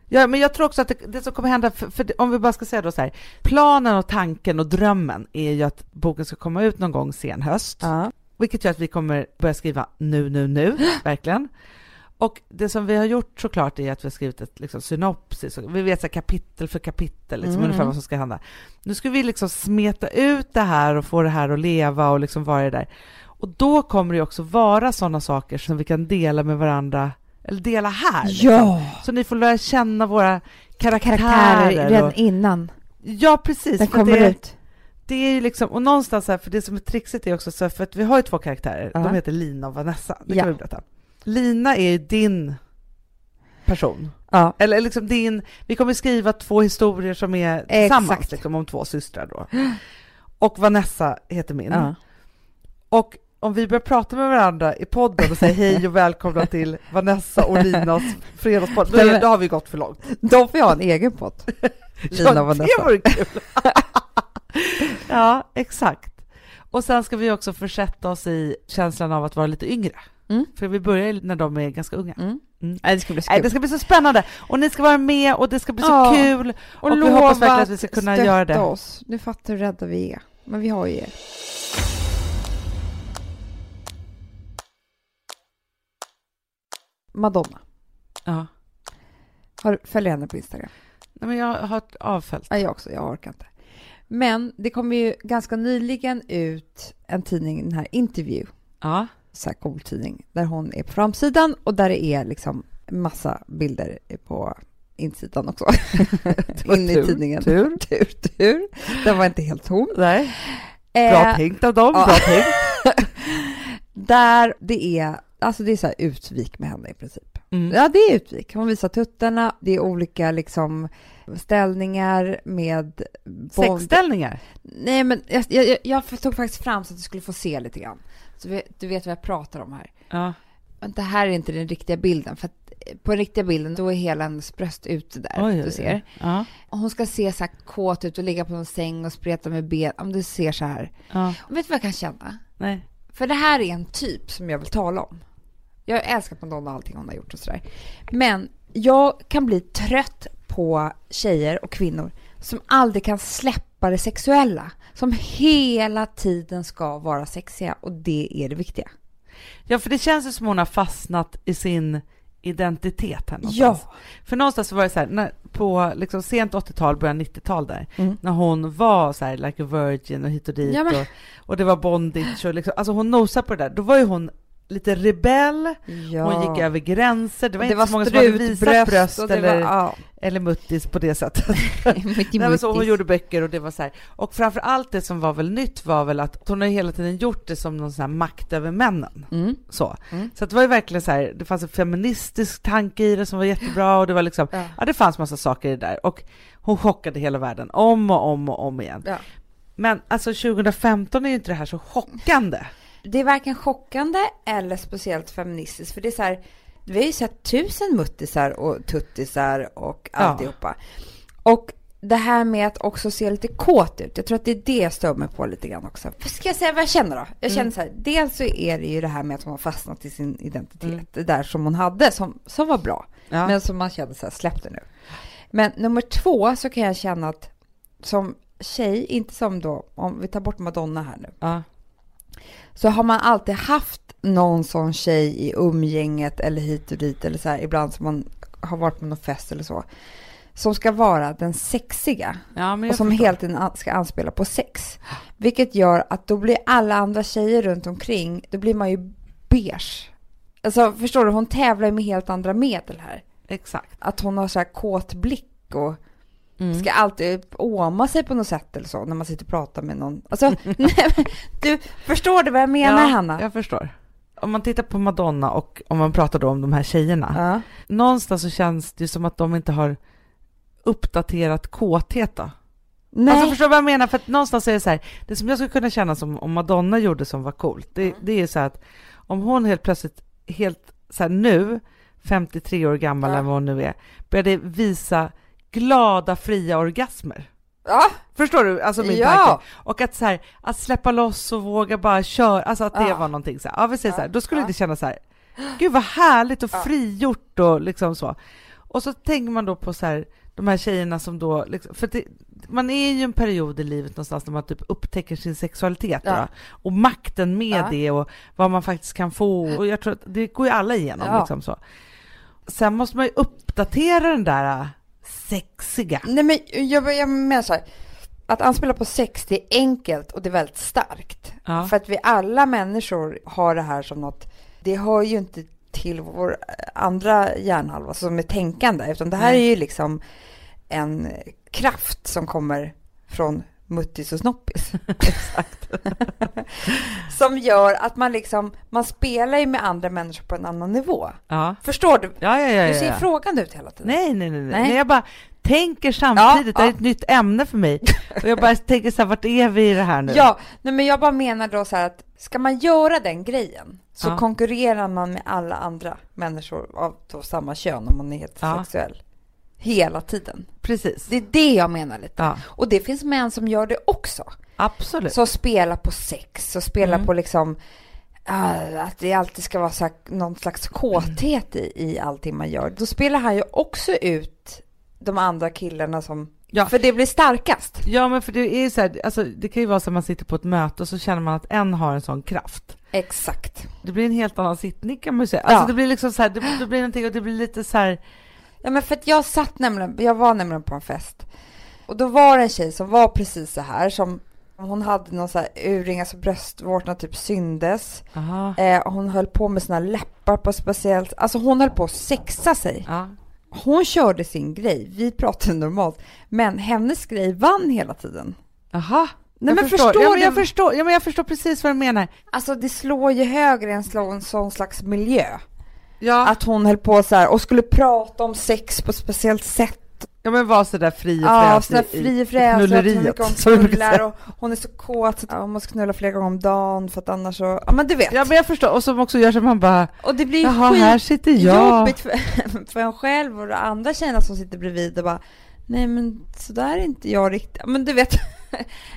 Ja, men jag tror också att det, det som kommer hända, för, för om vi bara ska säga då så här. Planen och tanken och drömmen är ju att boken ska komma ut någon gång sen höst. Ja. Vilket gör att vi kommer börja skriva nu, nu, nu. Verkligen. Och det som vi har gjort såklart är att vi har skrivit ett liksom, synopsis. Vi vet så här, kapitel för kapitel, liksom, mm. ungefär vad som ska hända. Nu ska vi liksom smeta ut det här och få det här att leva och liksom vara det där. Och då kommer det också vara sådana saker som vi kan dela med varandra. Eller dela här. Liksom. Ja. Så ni får lära känna våra karaktärer. karaktärer redan och... innan. Ja, precis. Den kommer det... ut. Det är ju liksom, och någonstans här, för det som är trixigt är också så, för att vi har ju två karaktärer. Uh-huh. De heter Lina och Vanessa. Det ja. kan vi berätta. Lina är ju din person. Ja. Eller liksom din, vi kommer skriva två historier som är tillsammans liksom, om två systrar då. Och Vanessa heter min. Ja. Och om vi börjar prata med varandra i podden och säger hej och välkomna till Vanessa och Linas fredagspodd. Då, då har vi gått för långt. Då får jag en egen podd. Lina och Vanessa. Det vore kul. Ja, exakt. Och sen ska vi också försätta oss i känslan av att vara lite yngre. Mm. För vi börjar när de är ganska unga. Mm. Mm. Nej, det ska bli så kul. Nej, det ska bli så spännande. Och ni ska vara med och det ska bli så ja. kul. Och, och vi hoppas verkligen att vi ska kunna göra det. Oss. Nu fattar hur rädda vi är. Men vi har ju er. Madonna. Ja. Har, följer henne på Instagram? Nej, men jag har avföljt. Ja, jag också. Jag orkar inte. Men det kom ju ganska nyligen ut en tidning, den här intervju. Ja. Så här cool tidning där hon är på framsidan och där det är liksom massa bilder på insidan också. In tur, i tidningen. Tur, tur, tur. Den var inte helt tom. Nej. Bra eh, tänkt av dem. Ja. Bra tänkt. Där det är, alltså det är så här utvik med henne i princip. Mm. Ja, det är utvik. Hon visar tuttarna. Det är olika liksom ställningar med... Sexställningar? Nej, men jag, jag, jag tog faktiskt fram så att du skulle få se lite grann. Så vi, du vet vad jag pratar om här. Ja. Men det här är inte den riktiga bilden. För att på den riktiga bilden då är hela hennes bröst ute där. Oj, du ser. Ja. Hon ska se så här kåt ut och ligga på en säng och spreta med ben. Om du ser så här. Ja. Vet du vad jag kan känna? Nej. För det här är en typ som jag vill tala om. Jag älskar Madonna och allting hon har gjort och sådär. Men jag kan bli trött på tjejer och kvinnor som aldrig kan släppa det sexuella. Som hela tiden ska vara sexiga. Och det är det viktiga. Ja, för det känns ju som hon har fastnat i sin identitet här någonstans. Ja. För någonstans så var det så här, när, på liksom sent åttiotal, början nittiotal där. Mm. När hon var så här, like a virgin och hit och dit. Ja, men... och, och det var bondage. Och liksom, alltså hon nosade på det där. Då var ju hon... lite rebell, ja. Hon gick över gränser. Det var det inte var så många som hade visat bröst eller, var, ja. eller muttis på det sättet. Nej, så hon gjorde böcker och det var så här. Och framförallt det som var väl nytt var väl att hon har hela tiden gjort det som någon sån här makt över männen. Mm. Så. Mm. Så att det var ju verkligen så här, det fanns en feministisk tanke i det som var jättebra och det var liksom, ja, ja det fanns massa saker i det där. Och hon chockade hela världen om och om och om igen. Ja. Men alltså tjugo femton är ju inte det här så chockande. Det är varken chockande eller speciellt feministiskt. För det är så här, vi har ju sett tusen muttisar och tuttisar och alltihopa. Ja. Och det här med att också se lite kåt ut. Jag tror att det är det jag stör mig på lite grann också. Ska jag säga vad jag känner då? Jag känner mm. så här, dels så är det ju det här med att hon har fastnat i sin identitet. Mm. Det där som hon hade, som, som var bra. Ja. Men som man kände så här, släpp det nu. Men nummer två så kan jag känna att som tjej, inte som då, om vi tar bort Madonna här nu. Ja. Så har man alltid haft någon sån tjej i umgänget eller hit och dit eller så här, ibland som man har varit på någon fest eller så, som ska vara den sexiga, ja, och som förstår. Helt in ska anspela på sex, vilket gör att då blir alla andra tjejer runt omkring, då blir man ju beige, alltså förstår du, hon tävlar med helt andra medel här. Exakt. Att hon har så här kåt blick och mm. ska alltid åma sig på något sätt eller så när man sitter och pratar med någon, alltså, nej, men, du förstår du vad jag menar, ja, Hanna? Jag förstår. Om man tittar på Madonna och om man pratar då om de här tjejerna, ja. Någonstans så känns det som att de inte har uppdaterat kåtheta. Nej. Alltså förstår du vad jag menar? För att någonstans är det så här, det som jag skulle kunna känna som om Madonna gjorde som var coolt, det, mm. det är så här att om hon helt plötsligt helt så här nu femtiotre år gammal, ja. Än vad hon nu är, började visa glada, fria orgasmer. Ja. Förstår du? Alltså min ja. Tanke. Och att så här, att släppa loss och våga bara köra, alltså att det ja. Var någonting så här. Ja, vi säger ja. Så här, då skulle ja. Det kännas så här, gud vad härligt och ja. Frigjort och liksom så. Och så tänker man då på så här, de här tjejerna som då liksom, för det, man är ju en period i livet någonstans där man typ upptäcker sin sexualitet ja. Då, och makten med ja. Det och vad man faktiskt kan få, och jag tror att det går ju alla igenom ja. Liksom så. Sen måste man ju uppdatera den där sexiga. Nej, men jag, jag menar så här, att anspela på sex, det är enkelt och det är väldigt starkt. Ja. För att vi alla människor har det här som något, det hör ju inte till vår andra hjärnhalva som är tänkande, utan det här är ju liksom en kraft som kommer från muttis och snoppis. Exakt. Som gör att man liksom, man spelar ju med andra människor på en annan nivå. Ja. Förstår du? Ja, ja, ja, ja. Du ser frågan ut hela tiden. Nej, nej, nej. nej. nej jag bara tänker samtidigt, ja, ja. Det är ett nytt ämne för mig. Och jag bara tänker så här, vart är vi i det här nu? Ja, nej, men jag bara menar då så här att ska man göra den grejen så ja. Konkurrerar man med alla andra människor av då samma kön om man är heterosexuell. Ja. Hela tiden. Precis. Det är det jag menar lite. Ja. Och det finns män som gör det också. Absolut. Så spela på sex och spela mm. på liksom äh, att det alltid ska vara så här, någon slags kåthet i, i allting man gör. Då spelar han ju också ut de andra killarna som ja. För det blir starkast. Ja, men för det är ju så här, alltså, det kan ju vara så att man sitter på ett möte och så känner man att en har en sån kraft. Exakt. Det blir en helt annan sittning kan man säga. Alltså ja. Det blir liksom så här, det, det blir någonting och det blir lite så här. Ja, men för att jag satt nämligen, jag var nämligen på en fest. Och då var det en tjej som var precis så här, som hon hade någon så här urring, alltså bröstvårtorna typ syndes. Eh, och hon höll på med sina läppar på speciellt, alltså hon höll på att sexa sig. Aha. Hon körde sin grej, vi pratade normalt, men hennes grej vann hela tiden. Aha. Nej, jag men förstår, förstår ja, men jag förstår, ja, men jag förstår precis vad du menar. Alltså det slår ju högre än slår en sån slags miljö. Ja. Att hon höll på så här och skulle prata om sex på ett speciellt sätt. Ja, men var så där fri och fräs. Ja, fri och fräs. Knulleriet. Och hon är så kåt att hon måste knulla flera gånger om dagen för att annars så... Ja, men du vet. Ja, men jag förstår. Och som också gör så man bara... Och det blir jaha, skit här sitter jag. Jobbigt för, för en själv och de andra tjejerna som sitter bredvid och bara... Nej, men så där är inte jag riktigt. Men du vet...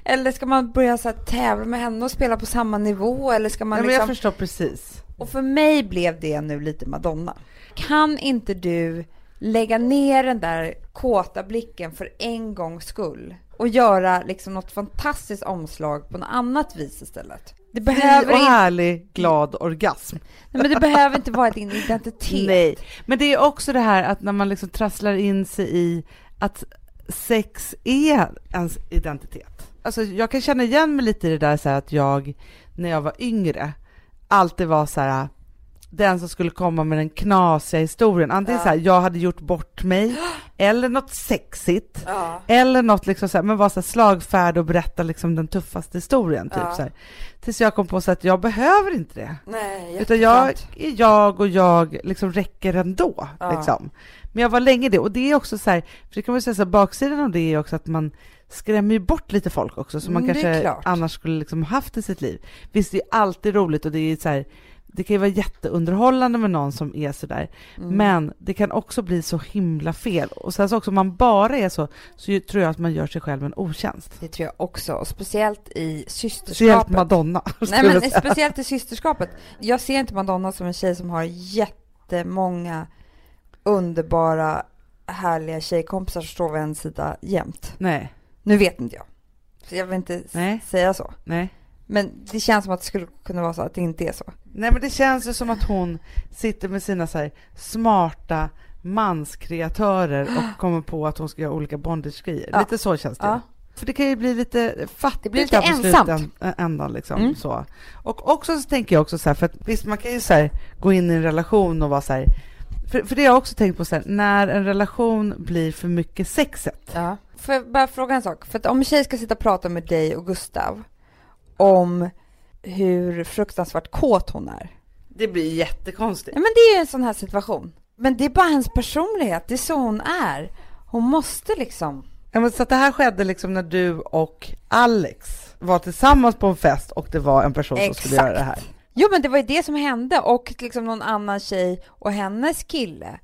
Eller ska man börja så här tävla med henne och spela på samma nivå? Eller ska man ja, liksom... men jag förstår precis. Och för mig blev det nu lite Madonna. Kan inte du lägga ner den där kåta blicken för en gångs skull och göra liksom något fantastiskt omslag på något annat vis istället? Det behöver och in... härlig, glad orgasm. Nej, men det behöver inte vara din identitet. Nej, men det är också det här att när man liksom trasslar in sig i att sex är ens identitet. Alltså jag kan känna igen mig lite i det där så här, att jag när jag var yngre alltid var så här, den som skulle komma med den knasiga historien. Antingen ja. Så här, jag hade gjort bort mig eller något sexigt ja. Eller något liksom så här, men var så här slagfärd och berätta liksom den tuffaste historien typ ja. Så här. Tills jag kom på så att jag behöver inte det. Nej, utan jag är jag och jag liksom räcker ändå ja. Liksom. Men jag var länge det och det är också så här, för det kan man säga så här, baksidan av det är också att man skrämmer ju bort lite folk också som man mm, kanske annars skulle liksom haft i sitt liv. Visst, det är alltid roligt och det är så här, det kan ju vara jätteunderhållande med någon som är så där. Mm. Men det kan också bli så himla fel. Och sen så också om man bara är så, så tror jag att man gör sig själv en otjänst. Det tror jag också. Och speciellt i systerskapet. Speciellt Madonna. Nej, men speciellt i systerskapet. Jag ser inte Madonna som en tjej som har jättemånga underbara, härliga tjejkompisar som står vid en sida jämt. Nej. Nu vet inte jag. jag vill inte Nej. säga så. Nej. Men det känns som att det skulle kunna vara så att det inte är så. Nej, men det känns ju som att hon sitter med sina så här smarta manskreatörer och kommer på att hon ska göra olika bondage-grejer. Ja. Lite så känns det. Ja. För det kan ju bli lite fattigt. Det blir lite ensamt. Ändan, liksom, mm. så. Och också så tänker jag också så här, för att visst, man kan ju så här gå in i en relation och vara så här. För, för det har jag också tänkt på så här, när en relation blir för mycket sexet. Ja. Får jag bara fråga en sak? För att om en tjej ska sitta och prata med dig och Gustav om hur fruktansvärt kåt hon är. Det blir jättekonstigt. Ja, men det är ju en sån här situation. Men det är bara hennes personlighet. Det är så hon är. Hon måste liksom... Ja, men så att det här skedde liksom när du och Alex var tillsammans på en fest och det var en person Exakt. som skulle göra det här. Jo, men det var ju det som hände. Och liksom någon annan tjej och hennes kille.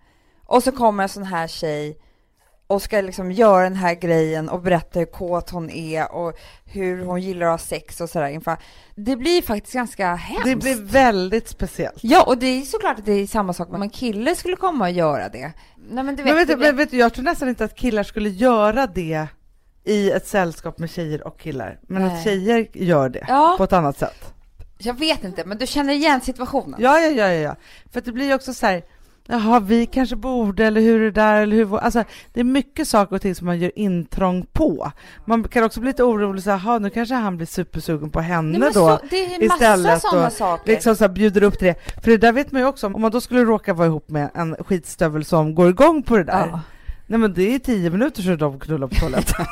Och så kommer en sån här tjej och ska liksom göra den här grejen och berätta hur kåt hon är och hur hon gillar att ha sex och sådär. Det blir faktiskt ganska hemskt. Det blir väldigt speciellt. Ja, och det är såklart att det är samma sak. Men en kille skulle komma och göra det. Nej, men du vet, men vet, det blir... vet du, jag tror nästan inte att killar skulle göra det i ett sällskap med tjejer och killar. Men Nej. att tjejer gör det ja. på ett annat sätt. Jag vet inte, men du känner igen situationen. Ja, ja, ja. ja, ja. För att det blir också så här... Jaha, vi kanske borde, eller hur är det där? Eller hur, alltså, det är mycket saker och ting som man gör intrång på. Man kan också bli lite orolig, så här, nu kanske han blir supersugen på henne. Nej, då. Så, det är istället sådana saker. Liksom så här, bjuder upp till det. För det där vet man ju också, om man då skulle råka vara ihop med en skitstövel som går igång på det där. Ja. Nej, men det är tio minuter så de knullar på toaletten.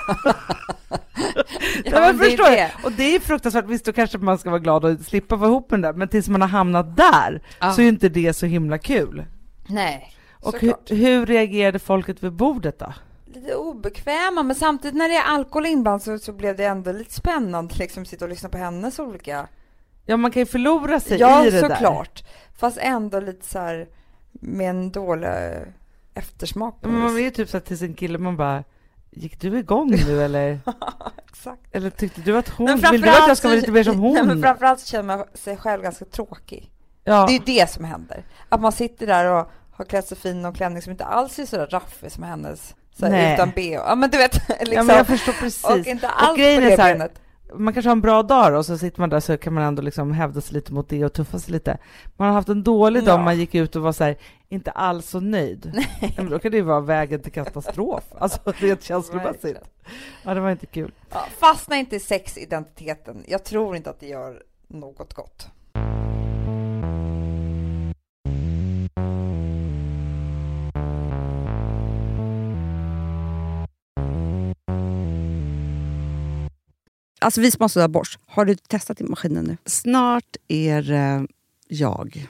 Ja, men förstår det. Och det är fruktansvärt. Visst, då kanske man ska vara glad och slippa vara ihop med den där. Men tills man har hamnat där ja. så är inte det så himla kul. Nej, och hur, hur reagerade folket vid bordet då? Lite obekväma, men samtidigt när det är alkohol inbland så, så blev det ändå lite spännande liksom, sitta och lyssna på hennes olika... Ja, man kan ju förlora sig ja, i det där. Ja, såklart. Fast ändå lite så här med en dålig eftersmak. Men man är ju typ så att till sin kille man bara, gick du igång nu eller? Exakt. Eller tyckte du att hon... Vill du att jag ska vara lite mer som hon? Nej, men framförallt så känner man sig själv ganska tråkig. Ja. Det är ju det som händer. Att man sitter där och har klätt sig fin och klänning som inte alls är så där raffig som hennes. Så här, utan B. Ja, men du vet. Liksom. Ja, men jag förstår precis. Och inte alls och grejen på det benet. Man kanske har en bra dag då, och så sitter man där så kan man ändå liksom hävda sig lite mot det och tuffa sig lite. Man har haft en dålig dag ja. man gick ut och var så här, inte alls så nöjd. Nej. Men då kan det ju vara vägen till katastrof. Alltså rent känslomässigt. Ja, det var inte kul. Ja, fastna inte i sexidentiteten. Jag tror inte att det gör något gott. Alltså vi som har sådär Bosch, har du testat din maskinen nu? Snart är eh, jag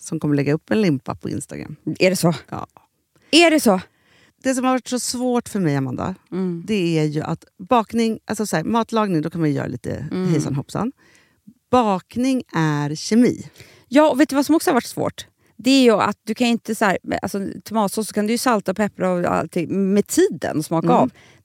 som kommer lägga upp en limpa på Instagram. Är det så? Ja. Är det så? Det som har varit så svårt för mig, Amanda, mm. det är ju att bakning, alltså så här, matlagning, då kan man göra lite mm. hejsan hoppsan. Bakning är kemi. Ja, och vet du vad som också har varit svårt? Det är ju att du kan inte så här, alltså tomatsås så kan du ju salta och peppra och allting med tiden och smaka mm. av.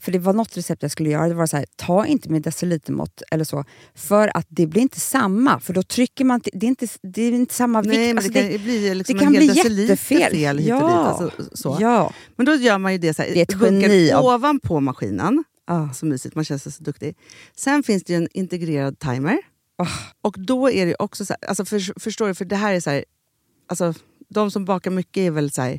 För det var något recept jag skulle göra. Det var så här, ta inte med decilitermått eller så. För att det blir inte samma. För då trycker man, t- det, är inte, det är inte samma vikt. Nej, men alltså det kan det, bli liksom det kan en hel deciliter fel hit och ja. dit. Alltså, så. Ja. Men då gör man ju det så här. Det är ett geni av... ovanpå maskinen. Ah. Så mysigt, man känns så duktig. Sen finns det ju en integrerad timer. Oh. Och då är det också så här, alltså för, förstår du, för det här är så här, alltså de som bakar mycket är väl så här,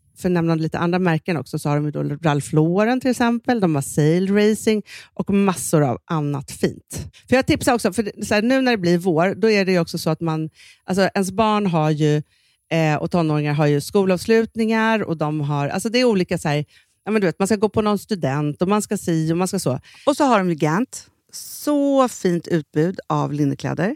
För att nämna lite andra märken också så har de ju då Ralph Lauren till exempel. De har Sail Racing och massor av annat fint. För jag tipsar också, för så här, nu när det blir vår, då är det ju också så att man, alltså ens barn har ju, eh, och tonåringar har ju skolavslutningar och de har, alltså det är olika så här, ja men du vet, man ska gå på någon student och man ska si och man ska så. Och så har de ju Gant. Så fint utbud av linnekläder.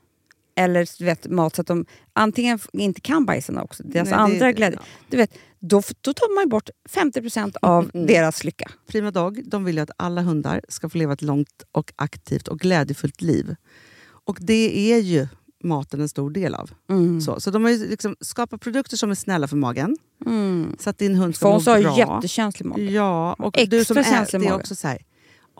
Eller du vet, mat så att de antingen inte kan bajsa också. Deras Nej, andra det, glädje. Ja. Du vet, då, då tar man bort femtio procent av mm. deras lycka. Prima Dog, de vill ju att alla hundar ska få leva ett långt och aktivt och glädjefullt liv. Och det är ju maten en stor del av. Mm. Så, så de har ju liksom skapat produkter som är snälla för magen. Mm. Så att din hund ska må bra. Fons har jättekänslig mage. Ja, och Extra du som är, det är också så här...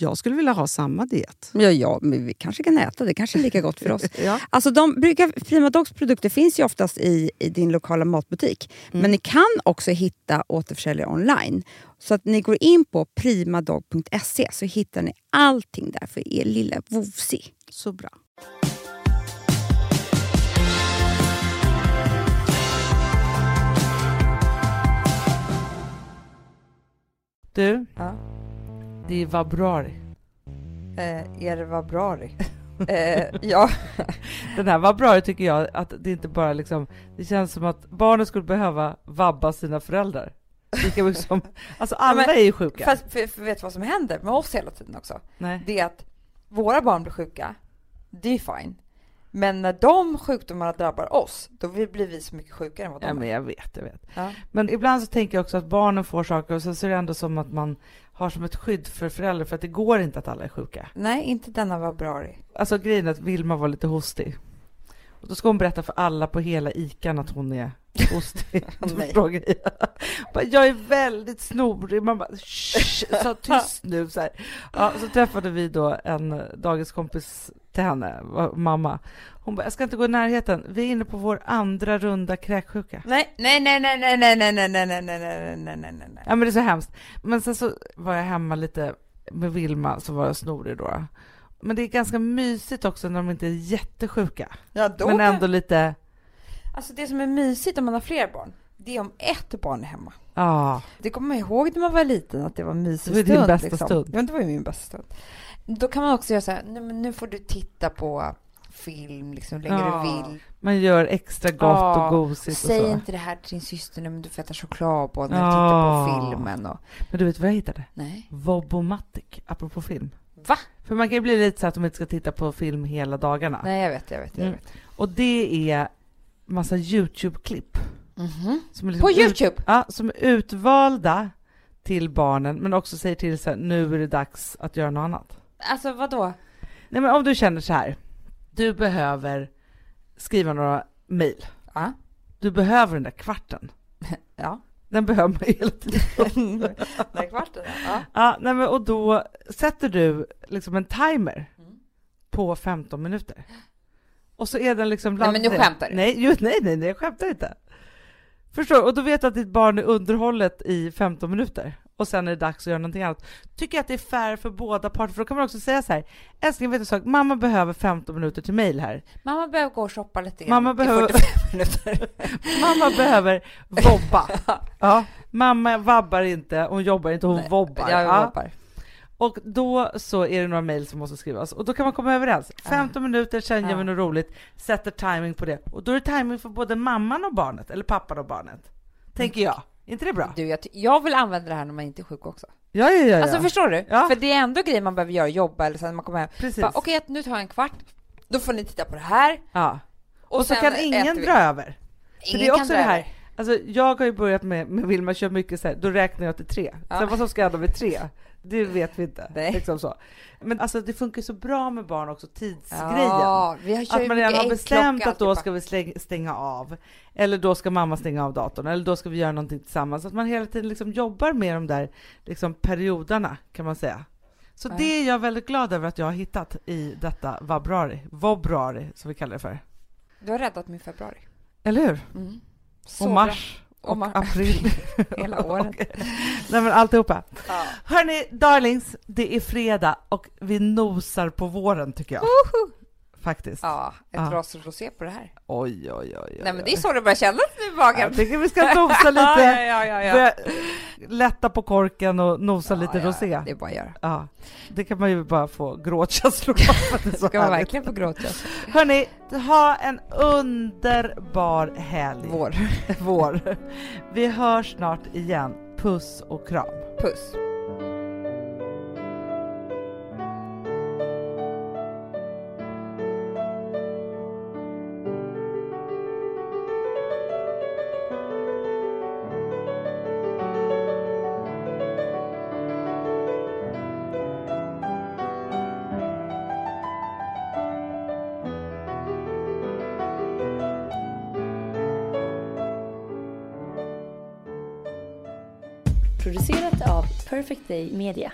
Jag skulle vilja ha samma diet. Ja, ja, men vi kanske kan äta. Det kanske är lika gott för oss. ja. Alltså, de brukar, Prima Dogs produkter finns ju oftast i, i din lokala matbutik. Mm. Men ni kan också hitta återförsäljare online. Så att ni går in på prima dog punkt se så hittar ni allting där för er lilla vovsi. Så bra. Du? Ja. Det är vabruari. Eh, är det vabruari? eh, ja. Den här vabruari tycker jag att det inte bara liksom... Det känns som att barnen skulle behöva vabba sina föräldrar. Liksom, alltså alla men, är ju sjuka. Fast för, för vet du vad som händer med oss hela tiden också? Nej. Det är att våra barn blir sjuka. Det är fine. Men när de sjukdomarna drabbar oss, då blir vi så mycket sjukare än vad de ja, är. Men jag vet, jag vet. Ja. Men ibland så tänker jag också att barnen får saker och sen så är det ändå som att man... har som ett skydd för föräldrar för att det går inte att alla är sjuka. Nej, inte denna var bra. Alltså grejen är att Vilma var lite hostig. Och då ska hon berätta för alla på hela Ican att hon är hostig. frågar jag. jag är väldigt snorig. Man bara, så tyst nu. Så, här. Ja, så träffade vi då en dagiskompis till henne, mamma. Hon bara, jag ska inte gå i närheten. Vi är inne på vår andra runda kräksjuka. Nej, nej, nej, nej, nej, nej, nej, nej, nej, nej, nej, nej, nej, nej. Ja, men det är så hemskt. Men sen så var jag hemma lite med Vilma så var jag snorig då. Men det är ganska mysigt också när de inte är jättesjuka. Ja, då men ändå lite... Alltså det som är mysigt om man har fler barn Det är om ett barn hemma. Ah. Det kommer jag ihåg när man var liten att det var en mysig stund. Det var din bästa liksom. stund. Ja, det var ju min bästa stund. Då kan man också göra så här, nu, nu får du titta på film liksom längre ah. du vill. Man gör extra gott ah. och gosigt. Och säg och så. inte det här till din syster när du får äta chokladboll när ah. du tittar på filmen. Och... Men du vet vad jag hittade? Nej. Bobomatic, apropå film. Va? För man kan ju bli lite så att de inte ska titta på film hela dagarna. Nej, jag vet, jag vet, jag vet. Mm. Och det är massa YouTube-klipp. Mm-hmm. Som liksom på YouTube? Ut, ja, som är utvalda till barnen, men också säger till så här, nu är det dags att göra något annat. Alltså, vadå? Nej, men om du känner så här, du behöver skriva några mejl. Ja. Du behöver den där kvarten. Ja. Den behöver man ju hela tiden. Den där kvarten, ja. Ja, nej, men, och då sätter du liksom en timer mm. på femton minuter. Och så är den liksom... Nej, men nu skämtar du. Nej, just, nej, nej, nej, jag skämtar inte. Förstår, och då vet att ditt barn är underhållet i femton minuter. Och sen är det dags att göra någonting annat. Tycker jag att det är fair för båda parter. För då kan man också säga så här. Älskling, vet du sak? Mamma behöver femton minuter till mejl här. Mamma behöver gå och shoppa lite grann. Mamma behöver... minuter. Mamma behöver vobba. Ja. Mamma vabbar inte. Hon jobbar inte. Hon Nej, vobbar. Jag ja. vobbar. Och då så är det några mejl som måste skrivas. Och då kan man komma överens. femton minuter, sen gör vi något roligt. Sätter timing på det. Och då är det timing för både mamman och barnet. Eller pappan och barnet. Tänker jag. Inte det bra? Du, jag, ty- jag vill använda det här när man inte är sjuk också. Ja, ja, ja. Alltså ja. Förstår du? Ja. För det är ändå grejer man behöver göra. Jobba eller så när man kommer hem. Precis. Okej, okay, nu tar jag en kvart. Då får ni titta på det här. Ja. Och, och så kan ingen dra över. Ingen det är också det här. Över. Alltså, jag har ju börjat med, med Vilma kör mycket så här. Då räknar jag till tre. Ja. Sen vad som ska jag då med tre? Det vet vi inte. Liksom så. Men alltså, det funkar så bra med barn också, tidsgrejen. Ja, vi har att man redan har bestämt att då ska vi stänga av. Eller då ska mamma stänga av datorn. Eller då ska vi göra någonting tillsammans. Så att man hela tiden liksom jobbar med de där liksom perioderna, kan man säga. Så ja. Det är jag väldigt glad över att jag har hittat i detta vabbrari. Vabbrari, som vi kallar det för. Du har räddat min februari. Eller hur? Mm. Och mars. Och, och april. Hela året. Nej, men alltihopa. Ja. Hörrni, darlings, det är fredag och vi nosar på våren, tycker jag. Uh-huh. Faktiskt. Ja, ett ja. ras och rosé på det här. Oj, oj, oj, oj. Nej, men det är så det börjar kännas nu i magen. Jag tycker vi ska nosa lite. ja, ja, ja, ja. Lätta på korken och nosa ja, lite ja, rosé. Det är bara att göra. Ja. Det kan man ju bara få gråtkänslor. Det ska man verkligen få gråtkänslor. Hörrni, ha en underbar helg. Vår. Vår. Vi hörs snart igen. Puss och kram. Puss. Producerat av Perfect Day Media.